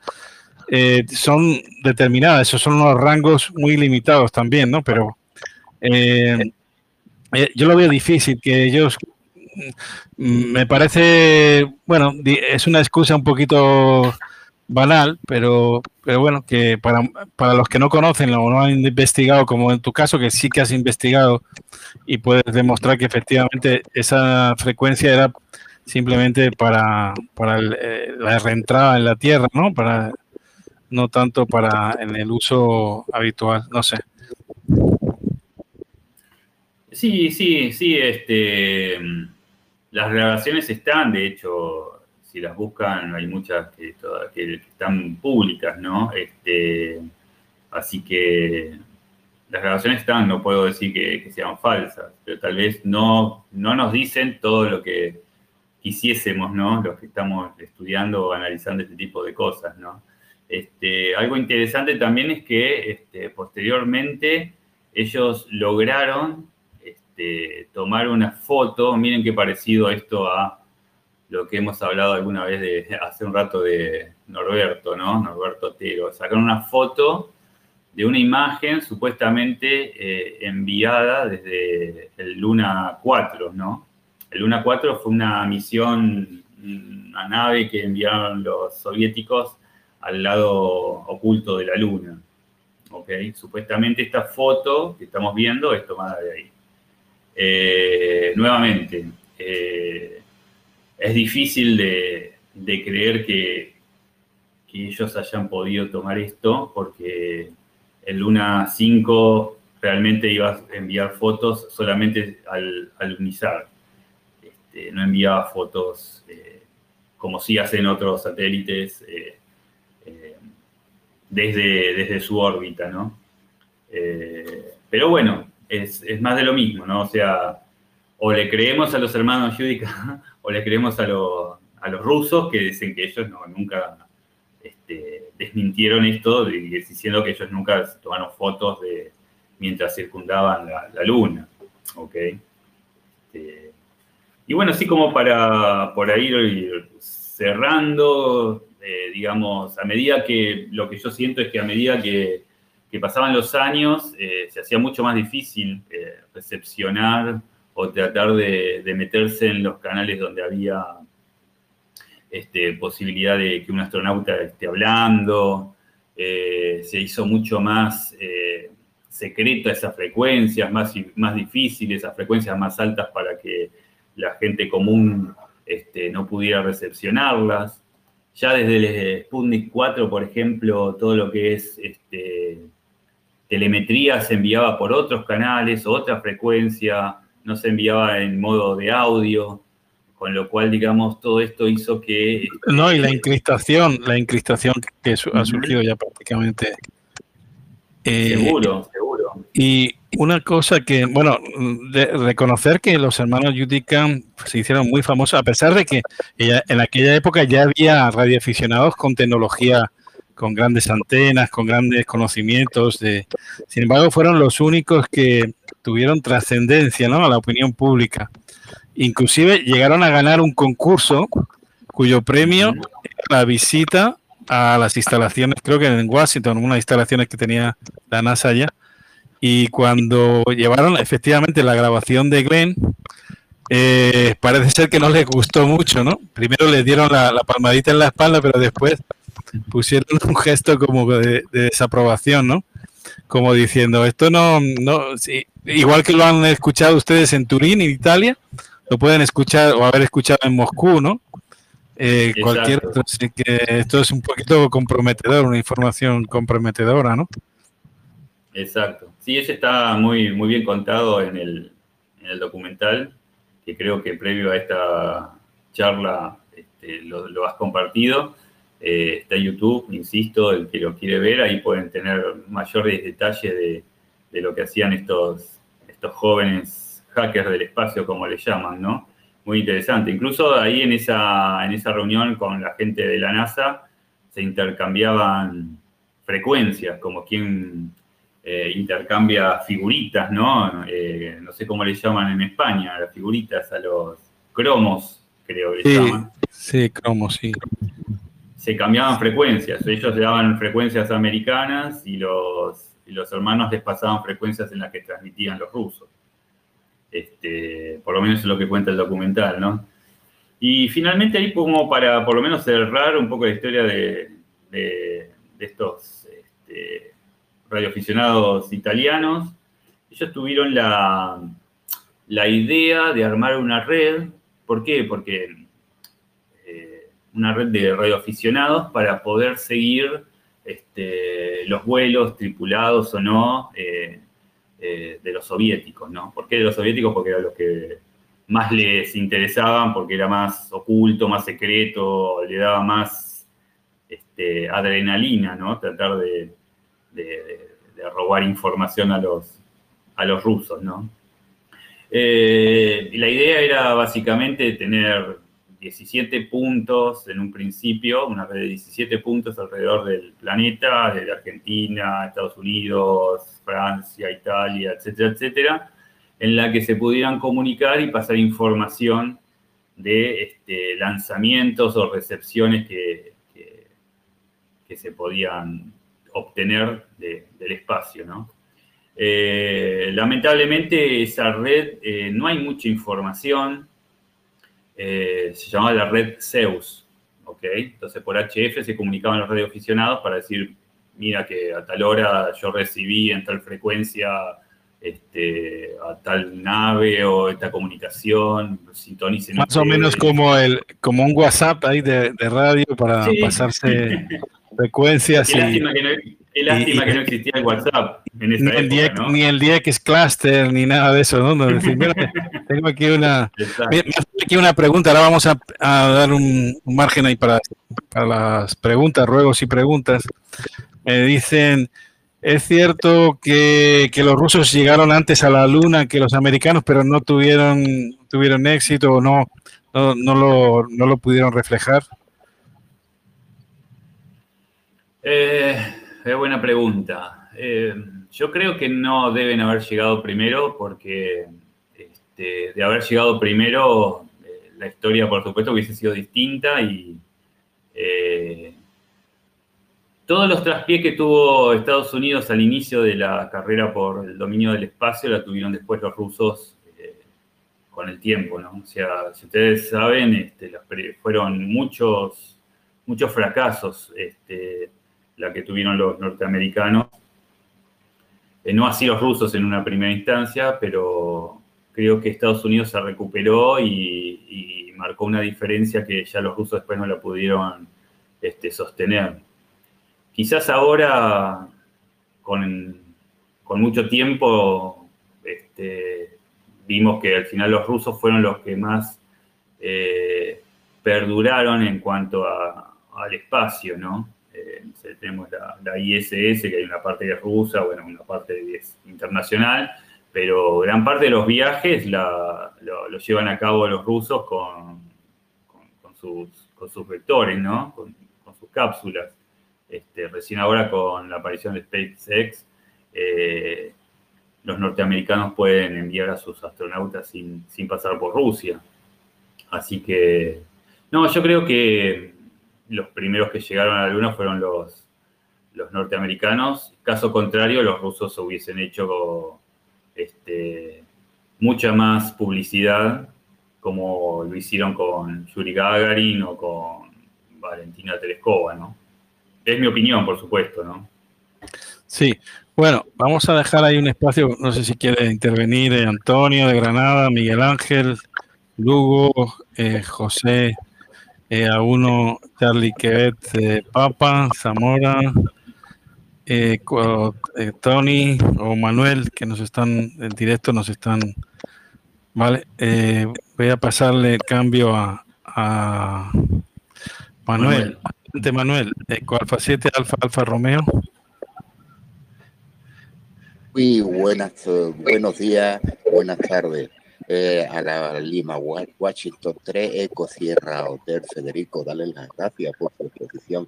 son determinadas, esos son unos rangos muy limitados también, ¿no? Pero yo lo veo difícil que ellos, me parece, bueno, es una excusa un poquito banal, pero bueno, que para los que no conocen o no han investigado, como en tu caso, que sí que has investigado y puedes demostrar que efectivamente esa frecuencia era simplemente para la reentrada en la Tierra, ¿no? Para, no tanto para en el uso habitual, no sé. Sí, las grabaciones están, de hecho, si las buscan, hay muchas que están públicas, ¿no? Así que las grabaciones están, no puedo decir que sean falsas, pero tal vez no nos dicen todo lo que quisiésemos, ¿no? Los que estamos estudiando o analizando este tipo de cosas, ¿no? Algo interesante también es que posteriormente ellos lograron tomar una foto. Miren qué parecido esto a lo que hemos hablado alguna vez hace un rato de Norberto, ¿no? Norberto Otero. Sacaron una foto de una imagen supuestamente enviada desde el Luna 4, ¿no? El Luna 4 fue una misión, una nave que enviaron los soviéticos al lado oculto de la Luna, ¿ok? Supuestamente esta foto que estamos viendo es tomada de ahí. Nuevamente, es difícil de creer que ellos hayan podido tomar esto, porque el Luna 5 realmente iba a enviar fotos solamente al Lunizar. No enviaba fotos como sí hacen otros satélites desde su órbita, ¿no? Pero bueno, es más de lo mismo, ¿no? O sea, o le creemos a los hermanos Judica o le creemos a los rusos, que dicen que ellos nunca desmintieron esto, diciendo que ellos nunca tomaron fotos mientras circundaban la Luna, ¿ok? Y bueno, así como para por ahí ir cerrando, digamos, a medida que lo que yo siento es que a medida que pasaban los años, se hacía mucho más difícil recepcionar o tratar de meterse en los canales donde había posibilidad de que un astronauta esté hablando. Se hizo mucho más secreta esas frecuencias, más difíciles, esas frecuencias más altas para que la gente común no pudiera recepcionarlas. Ya desde el Sputnik 4, por ejemplo, todo lo que es telemetría se enviaba por otros canales, otra frecuencia, no se enviaba en modo de audio, con lo cual, digamos, todo esto hizo que... No, y la incrustación que ha surgido ya prácticamente. Seguro. Y una cosa que, bueno, reconocer que los hermanos Judica se hicieron muy famosos, a pesar de que en aquella época ya había radioaficionados con tecnología, con grandes antenas, con grandes conocimientos. Sin embargo, fueron los únicos que tuvieron trascendencia, ¿no?, a la opinión pública. Inclusive llegaron a ganar un concurso cuyo premio era la visita a las instalaciones, creo que en Washington, unas instalaciones que tenía la NASA allá. Y cuando llevaron efectivamente la grabación de Glenn, parece ser que no les gustó mucho, ¿no? Primero les dieron la palmadita en la espalda, pero después pusieron un gesto como de desaprobación, ¿no? Como diciendo, esto no sí, igual que lo han escuchado ustedes en Turín, en Italia, lo pueden escuchar o haber escuchado en Moscú, ¿no? Cualquier otro, así que esto es un poquito comprometedor, una información comprometedora, ¿no? Exacto. Sí, eso está muy, muy bien contado en el documental, que creo que previo a esta charla lo has compartido. Está en YouTube, insisto, el que lo quiere ver, ahí pueden tener mayores detalles de lo que hacían estos jóvenes hackers del espacio, como le llaman, ¿no? Muy interesante. Incluso ahí en esa reunión con la gente de la NASA se intercambiaban frecuencias, como quien... intercambia figuritas, ¿no? No sé cómo le llaman en España, las figuritas a los cromos creo que sí, sí, cromo, sí. Se cambiaban frecuencias, ellos le daban frecuencias americanas y los hermanos les pasaban frecuencias en las que transmitían los rusos. Por lo menos es lo que cuenta el documental, ¿no? Y finalmente ahí como para por lo menos cerrar un poco la historia de estos radioaficionados italianos, ellos tuvieron la idea de armar una red. ¿Por qué? Porque una red de radioaficionados para poder seguir los vuelos tripulados o no de los soviéticos, ¿no? ¿Por qué de los soviéticos? Porque eran los que más les interesaban, porque era más oculto, más secreto, le daba más adrenalina, ¿no? Tratar de robar información a los rusos, ¿no? Y la idea era básicamente tener 17 puntos en un principio, una red de 17 puntos alrededor del planeta, desde Argentina, Estados Unidos, Francia, Italia, etcétera, etcétera, en la que se pudieran comunicar y pasar información de lanzamientos o recepciones que se podían obtener del espacio, ¿no? Lamentablemente, esa red no hay mucha información. Se llamaba la red Zeus, ¿ok? Entonces, por HF se comunicaban los radioaficionados para decir, mira que a tal hora yo recibí en tal frecuencia a tal nave o esta comunicación, sintonicen. Más o menos como un WhatsApp ahí de radio para sí, pasarse frecuencias. Qué lástima que no existía el WhatsApp en esa época, día, ¿no? Ni el DX Cluster, ni nada de eso, ¿no? Tengo aquí una pregunta, ahora vamos a dar un margen ahí para las preguntas, ruegos y preguntas. Me dicen, ¿es cierto que los rusos llegaron antes a la Luna que los americanos, pero no tuvieron éxito o no lo pudieron reflejar? Es buena pregunta. Yo creo que no deben haber llegado primero porque... De haber llegado primero, la historia, por supuesto, hubiese sido distinta y todos los traspiés que tuvo Estados Unidos al inicio de la carrera por el dominio del espacio la tuvieron después los rusos con el tiempo, ¿no? O sea, si ustedes saben, fueron muchos fracasos la que tuvieron los norteamericanos. No así los rusos en una primera instancia, pero... Creo que Estados Unidos se recuperó y marcó una diferencia que ya los rusos después no la pudieron sostener. Quizás ahora, con mucho tiempo, vimos que al final los rusos fueron los que más perduraron en cuanto al espacio, ¿no? Tenemos la ISS, que hay una parte que es rusa, bueno, una parte que es internacional, pero gran parte de los viajes los llevan a cabo los rusos con sus vectores, ¿no? Con sus cápsulas. Recién ahora con la aparición de SpaceX, los norteamericanos pueden enviar a sus astronautas sin pasar por Rusia. Así que, no, yo creo que los primeros que llegaron a la Luna fueron los norteamericanos. Caso contrario, los rusos hubiesen hecho... mucha más publicidad, como lo hicieron con Yuri Gagarin o con Valentina Tereshkova, ¿no? Es mi opinión, por supuesto, ¿no? Sí. Bueno, vamos a dejar ahí un espacio, no sé si quiere intervenir Antonio de Granada, Miguel Ángel, Lugo, José, Auno, Charlie Quevet, Papa, Zamora... Tony o Manuel que nos están en directo, vale, voy a pasarle el cambio a Manuel. Ante Manuel, Alfa 7, Alfa Romeo. Muy buenos días, buenas tardes. A la Lima, Washington 3, Eco Sierra Hotel, Federico, dale las gracias por su exposición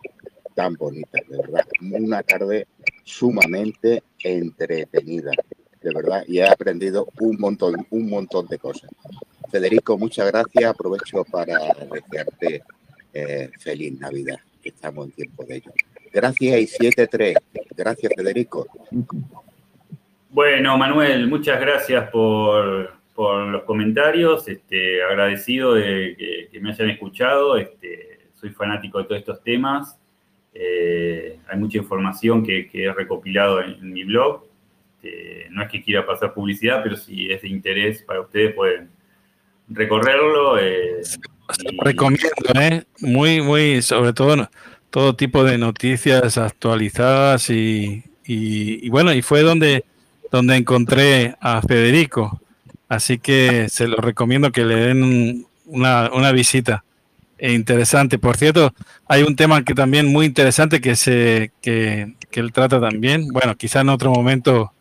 tan bonita, de verdad. Una tarde sumamente entretenida, de verdad, y he aprendido un montón de cosas. Federico, muchas gracias. Aprovecho para desearte feliz Navidad, que estamos en tiempo de ello. Gracias y 7-3. Gracias, Federico. Bueno, Manuel, muchas gracias por los comentarios. Agradecido de que me hayan escuchado. Soy fanático de todos estos temas. Hay mucha información que he recopilado en mi blog. No es que quiera pasar publicidad, pero si es de interés para ustedes pueden recorrerlo. Recomiendo, muy, sobre todo, todo tipo de noticias actualizadas y bueno, y fue donde encontré a Federico. Así que se lo recomiendo que le den una visita. Interesante. Por cierto, hay un tema que también muy interesante que él trata también. Bueno, quizá en otro momento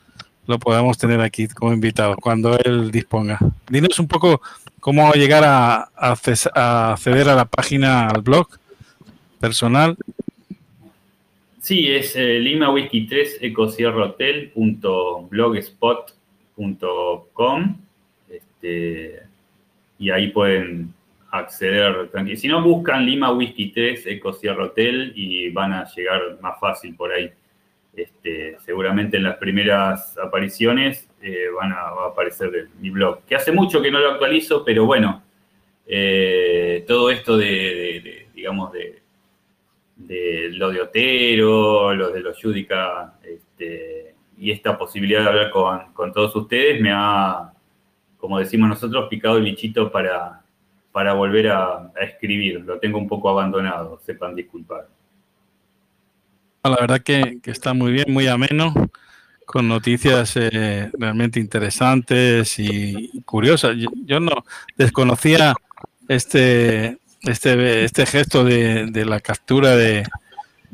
lo podamos tener aquí como invitado, cuando él disponga. Dinos un poco cómo llegar a acceder a la página, al blog personal. Sí, es limawhisky3ecosierrahotel.blogspot.com y ahí pueden acceder tranquilo. Si no, buscan Lima Whisky 3 Eco Sierra Hotel y van a llegar más fácil por ahí. Seguramente en las primeras apariciones va a aparecer mi blog, que hace mucho que no lo actualizo, pero bueno, todo esto de lo de Otero, lo de los Judica, y esta posibilidad de hablar con todos ustedes me ha, como decimos nosotros, picado el bichito para volver a escribir. Lo tengo un poco abandonado, sepan disculpar. La verdad que está muy bien, muy ameno, con noticias realmente interesantes y curiosas. Yo no desconocía este gesto de la captura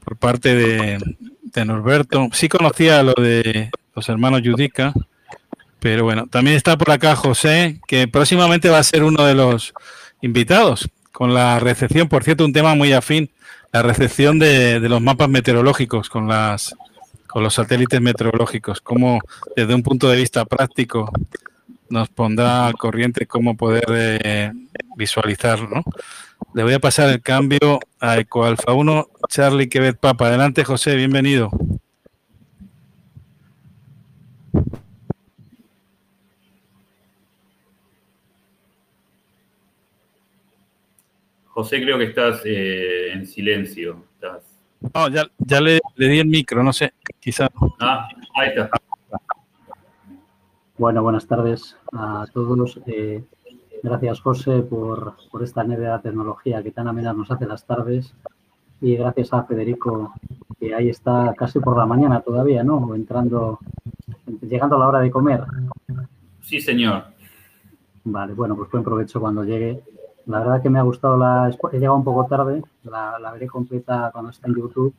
por parte de Norberto. Sí conocía lo de los hermanos Judica, pero bueno, también está por acá José, que próximamente va a ser uno de los invitados con la recepción. Por cierto, un tema muy afín, la recepción de los mapas meteorológicos con los satélites meteorológicos, cómo desde un punto de vista práctico nos pondrá al corriente cómo poder visualizarlo, ¿no? Le voy a pasar el cambio a Ecoalfa 1, Charlie Quebec Papa. Adelante, José, bienvenido. José, creo que estás en silencio. No, ya le di el micro, no sé, quizás. Ah, ahí está. Bueno, buenas tardes a todos. Gracias, José, por esta nueva tecnología que tan amena nos hace las tardes. Y gracias a Federico, que ahí está casi por la mañana todavía, ¿no? Llegando a la hora de comer. Sí, señor. Vale, bueno, pues buen provecho cuando llegue. La verdad que me ha gustado he llegado un poco tarde, la veré completa cuando esté en YouTube.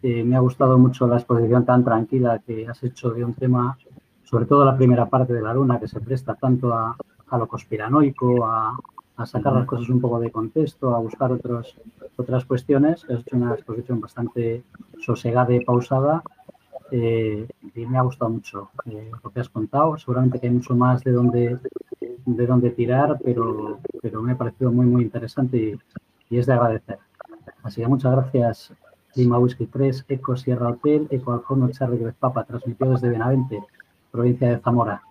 Me ha gustado mucho la exposición tan tranquila que has hecho de un tema, sobre todo la primera parte de la Luna, que se presta tanto a lo conspiranoico, a sacar las cosas un poco de contexto, a buscar otras cuestiones. Has hecho una exposición bastante sosegada y pausada y me ha gustado mucho lo que has contado. Seguramente que hay mucho más de dónde tirar, pero me ha parecido muy, muy interesante y es de agradecer. Así que muchas gracias, Lima Whisky 3, Eco Sierra Hotel, Eco Alfono, Charlie Gómez Papa, transmitido desde Benavente, provincia de Zamora.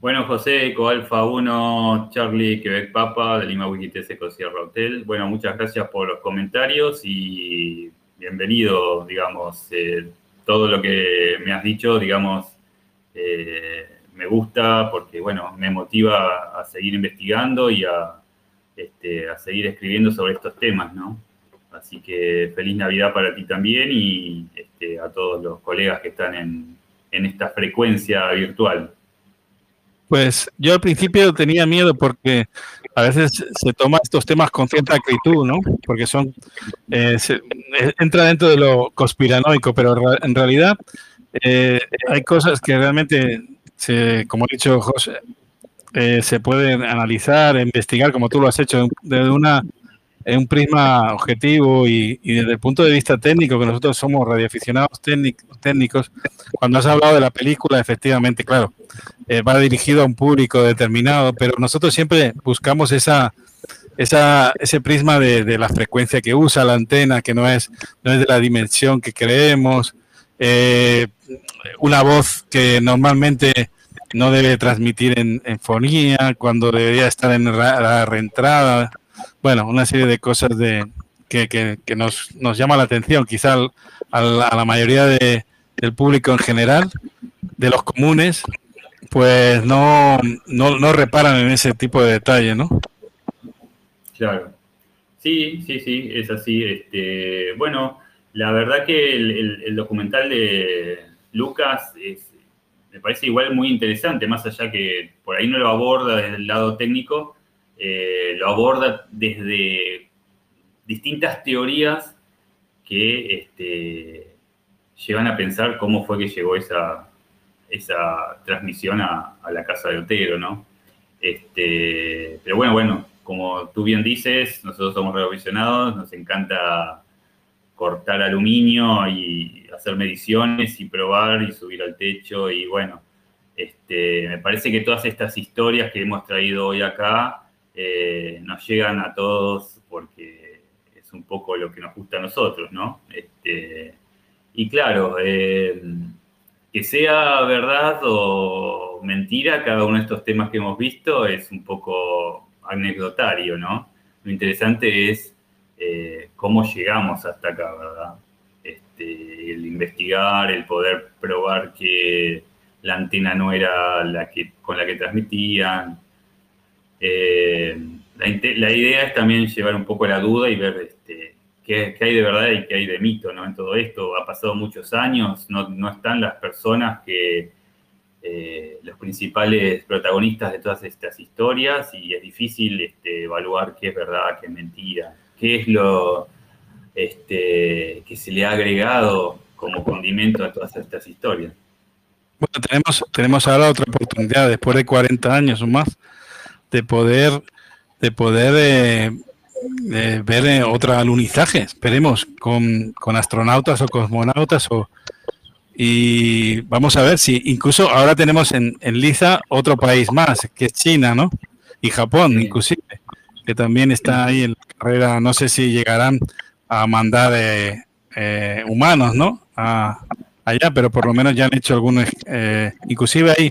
Bueno, José, Eco Alfa 1, Charlie Quebec Papa, de Lima Whisky 3, Eco Sierra Hotel. Bueno, muchas gracias por los comentarios y bienvenido, digamos, todo lo que me has dicho, digamos, me gusta porque, bueno, me motiva a seguir investigando y a seguir escribiendo sobre estos temas, ¿no? Así que feliz Navidad para ti también y a todos los colegas que están en esta frecuencia virtual. Pues yo al principio tenía miedo porque a veces se toma estos temas con cierta acritud, ¿no? Porque entra dentro de lo conspiranoico, pero en realidad hay cosas que realmente, como ha dicho José, se pueden analizar, investigar, como tú lo has hecho, desde una en un prisma objetivo y desde el punto de vista técnico, que nosotros somos radioaficionados técnicos, cuando has hablado de la película, efectivamente, claro, va dirigido a un público determinado, pero nosotros siempre buscamos ese prisma de la frecuencia que usa la antena, que no es de la dimensión que creemos, una voz que normalmente no debe transmitir en fonía, cuando debería estar en la reentrada. Bueno, una serie de cosas que nos llama la atención, quizá a la mayoría del público en general, de los comunes, pues no reparan en ese tipo de detalle, ¿no? Claro. Sí, es así. Bueno, la verdad que el documental de Lucas me parece igual muy interesante, más allá que por ahí no lo aborda desde el lado técnico, lo aborda desde distintas teorías que llevan a pensar cómo fue que llegó esa transmisión a la casa de Otero, ¿no? Pero bueno, como tú bien dices, nosotros somos radioaficionados, nos encanta cortar aluminio y hacer mediciones y probar y subir al techo y bueno, me parece que todas estas historias que hemos traído hoy acá nos llegan a todos porque es un poco lo que nos gusta a nosotros, ¿no? Y claro, que sea verdad o mentira, cada uno de estos temas que hemos visto es un poco anecdotario, ¿no? Lo interesante es cómo llegamos hasta acá, ¿verdad? El investigar, el poder probar que la antena no era la que con la que transmitían. La idea es también llevar un poco la duda y ver qué hay de verdad y qué hay de mito, ¿no? En todo esto ha pasado muchos años, no están las personas que los principales protagonistas de todas estas historias y es difícil evaluar qué es verdad, qué es mentira, qué es lo que se le ha agregado como condimento a todas estas historias. Bueno, tenemos ahora otra oportunidad después de 40 años o más de poder ver otro alunizaje, esperemos, con astronautas o cosmonautas. Y vamos a ver si incluso ahora tenemos en lista otro país más, que es China, ¿no? Y Japón, inclusive, que también está ahí en la carrera. No sé si llegarán a mandar humanos, ¿no? Allá, pero por lo menos ya han hecho algunos, inclusive ahí.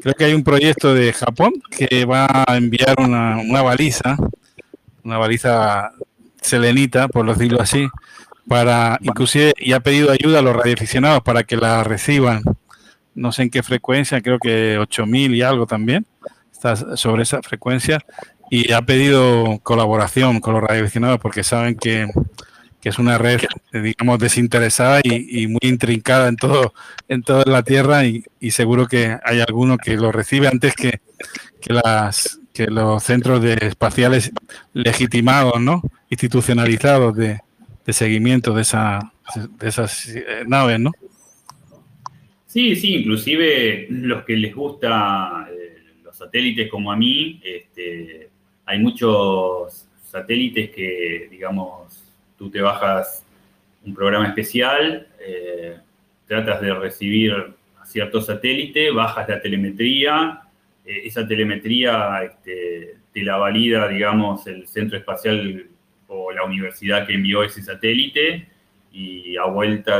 Creo que hay un proyecto de Japón que va a enviar una baliza selenita, por decirlo así, para inclusive, y ha pedido ayuda a los radioaficionados para que la reciban. No sé en qué frecuencia, creo que 8000 y algo también, está sobre esa frecuencia, y ha pedido colaboración con los radioaficionados porque saben que es una red, digamos, desinteresada y muy intrincada en toda la Tierra y seguro que hay alguno que lo recibe antes que los centros espaciales legitimados, ¿no? Institucionalizados de seguimiento de esas naves, ¿no? Sí, inclusive los que les gusta los satélites como a mí, hay muchos satélites que, digamos, tú te bajas un programa especial, tratas de recibir a cierto satélite, bajas la telemetría, esa telemetría te la valida, digamos, el centro espacial o la universidad que envió ese satélite y a vuelta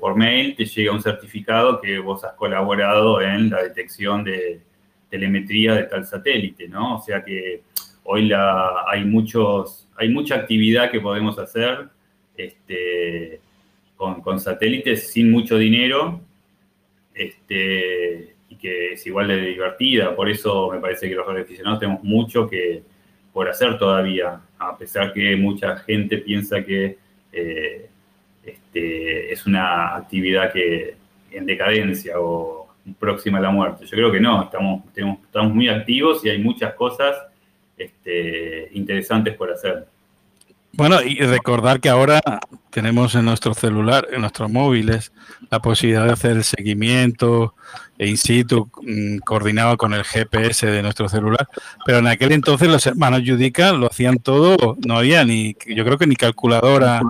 por mail te llega un certificado que vos has colaborado en la detección de telemetría de tal satélite, ¿no? O sea que hoy hay mucha actividad que podemos hacer con satélites sin mucho dinero y que es igual de divertida. Por eso me parece que los radioaficionados tenemos mucho por hacer todavía, a pesar que mucha gente piensa que es una actividad que en decadencia o próxima a la muerte. Yo creo que no, estamos muy activos y hay muchas cosas interesantes por hacer. Bueno, y recordar que ahora tenemos en nuestro celular, en nuestros móviles, la posibilidad de hacer el seguimiento in situ coordinado con el GPS de nuestro celular. Pero en aquel entonces los hermanos Judica lo hacían todo, no había ni, yo creo que ni calculadora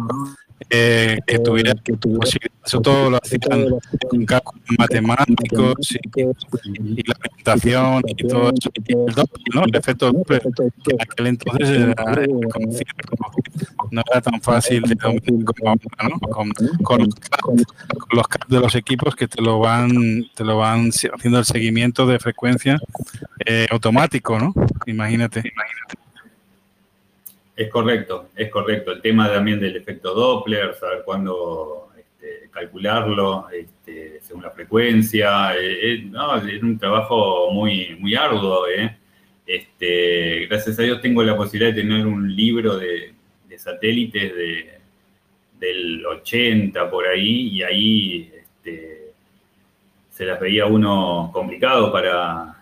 que tuviera posibilidad. Eso todo lo hacían con cálculos matemáticos y la meditación y todo eso. Y el doble, ¿no? El efecto doble, que en aquel entonces era conocido, no era tan fácil de dominar como ahora, ¿no? Con los CAP de los equipos que te lo van haciendo el seguimiento de frecuencia automático, ¿no? Imagínate. Es correcto. El tema también del efecto Doppler, saber cuándo calcularlo según la frecuencia. Es un trabajo muy, muy arduo. Gracias a Dios tengo la posibilidad de tener un libro de satélites del 80 por ahí, y ahí se las veía uno complicado para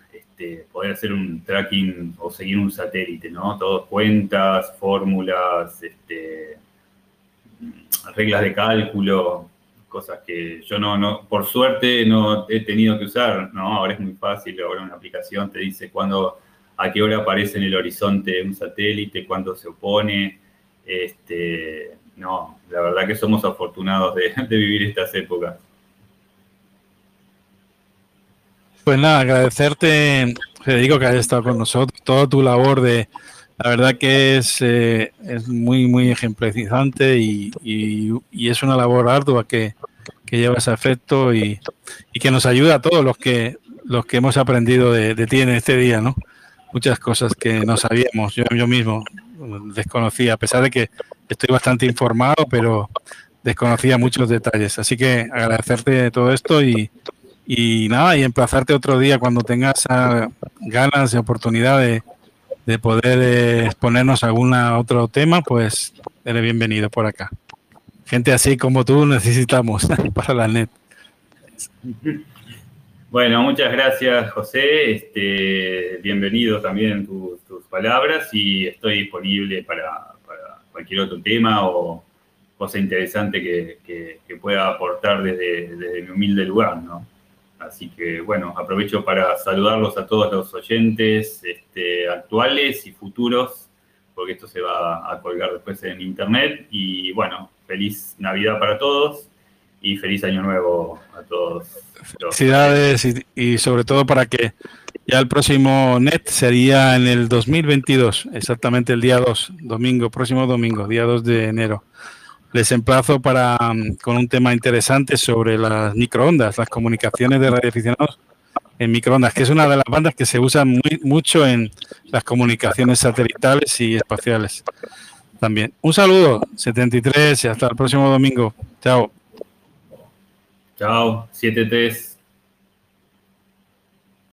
poder hacer un tracking o seguir un satélite, ¿no? Todos cuentas, fórmulas, reglas de cálculo, cosas que yo no, por suerte no he tenido que usar, ¿no? Ahora es muy fácil, ahora una aplicación te dice cuándo, a qué hora aparece en el horizonte un satélite, cuándo se opone, no, la verdad que somos afortunados de vivir estas épocas. Pues nada, agradecerte, Federico, que hayas estado con nosotros, toda tu labor la verdad que es muy, muy ejemplarizante y es una labor ardua que llevas a efecto y que nos ayuda a todos los que hemos aprendido de ti en este día, ¿no? Muchas cosas que no sabíamos, yo mismo desconocía, a pesar de que estoy bastante informado, pero desconocía muchos detalles. Así que agradecerte todo esto y nada, y emplazarte otro día cuando tengas ganas y oportunidad de poder exponernos a algún otro tema, pues eres bienvenido por acá. Gente así como tú necesitamos para la net. Bueno, muchas gracias, José. Bienvenido también tus palabras, y estoy disponible para cualquier otro tema o cosa interesante que pueda aportar desde mi humilde lugar, ¿no? Así que, bueno, aprovecho para saludarlos a todos los oyentes actuales y futuros, porque esto se va a colgar después en internet. Y, bueno, feliz Navidad para todos y feliz Año Nuevo a todos. Felicidades y sobre todo para que ya el próximo NET sería en el 2022, exactamente el día 2, domingo, próximo domingo, día 2 de enero. Les emplazo con un tema interesante sobre las microondas, las comunicaciones de radioaficionados en microondas, que es una de las bandas que se usan mucho en las comunicaciones satelitales y espaciales también. Un saludo, 73, y hasta el próximo domingo. Chao. Chao, 73.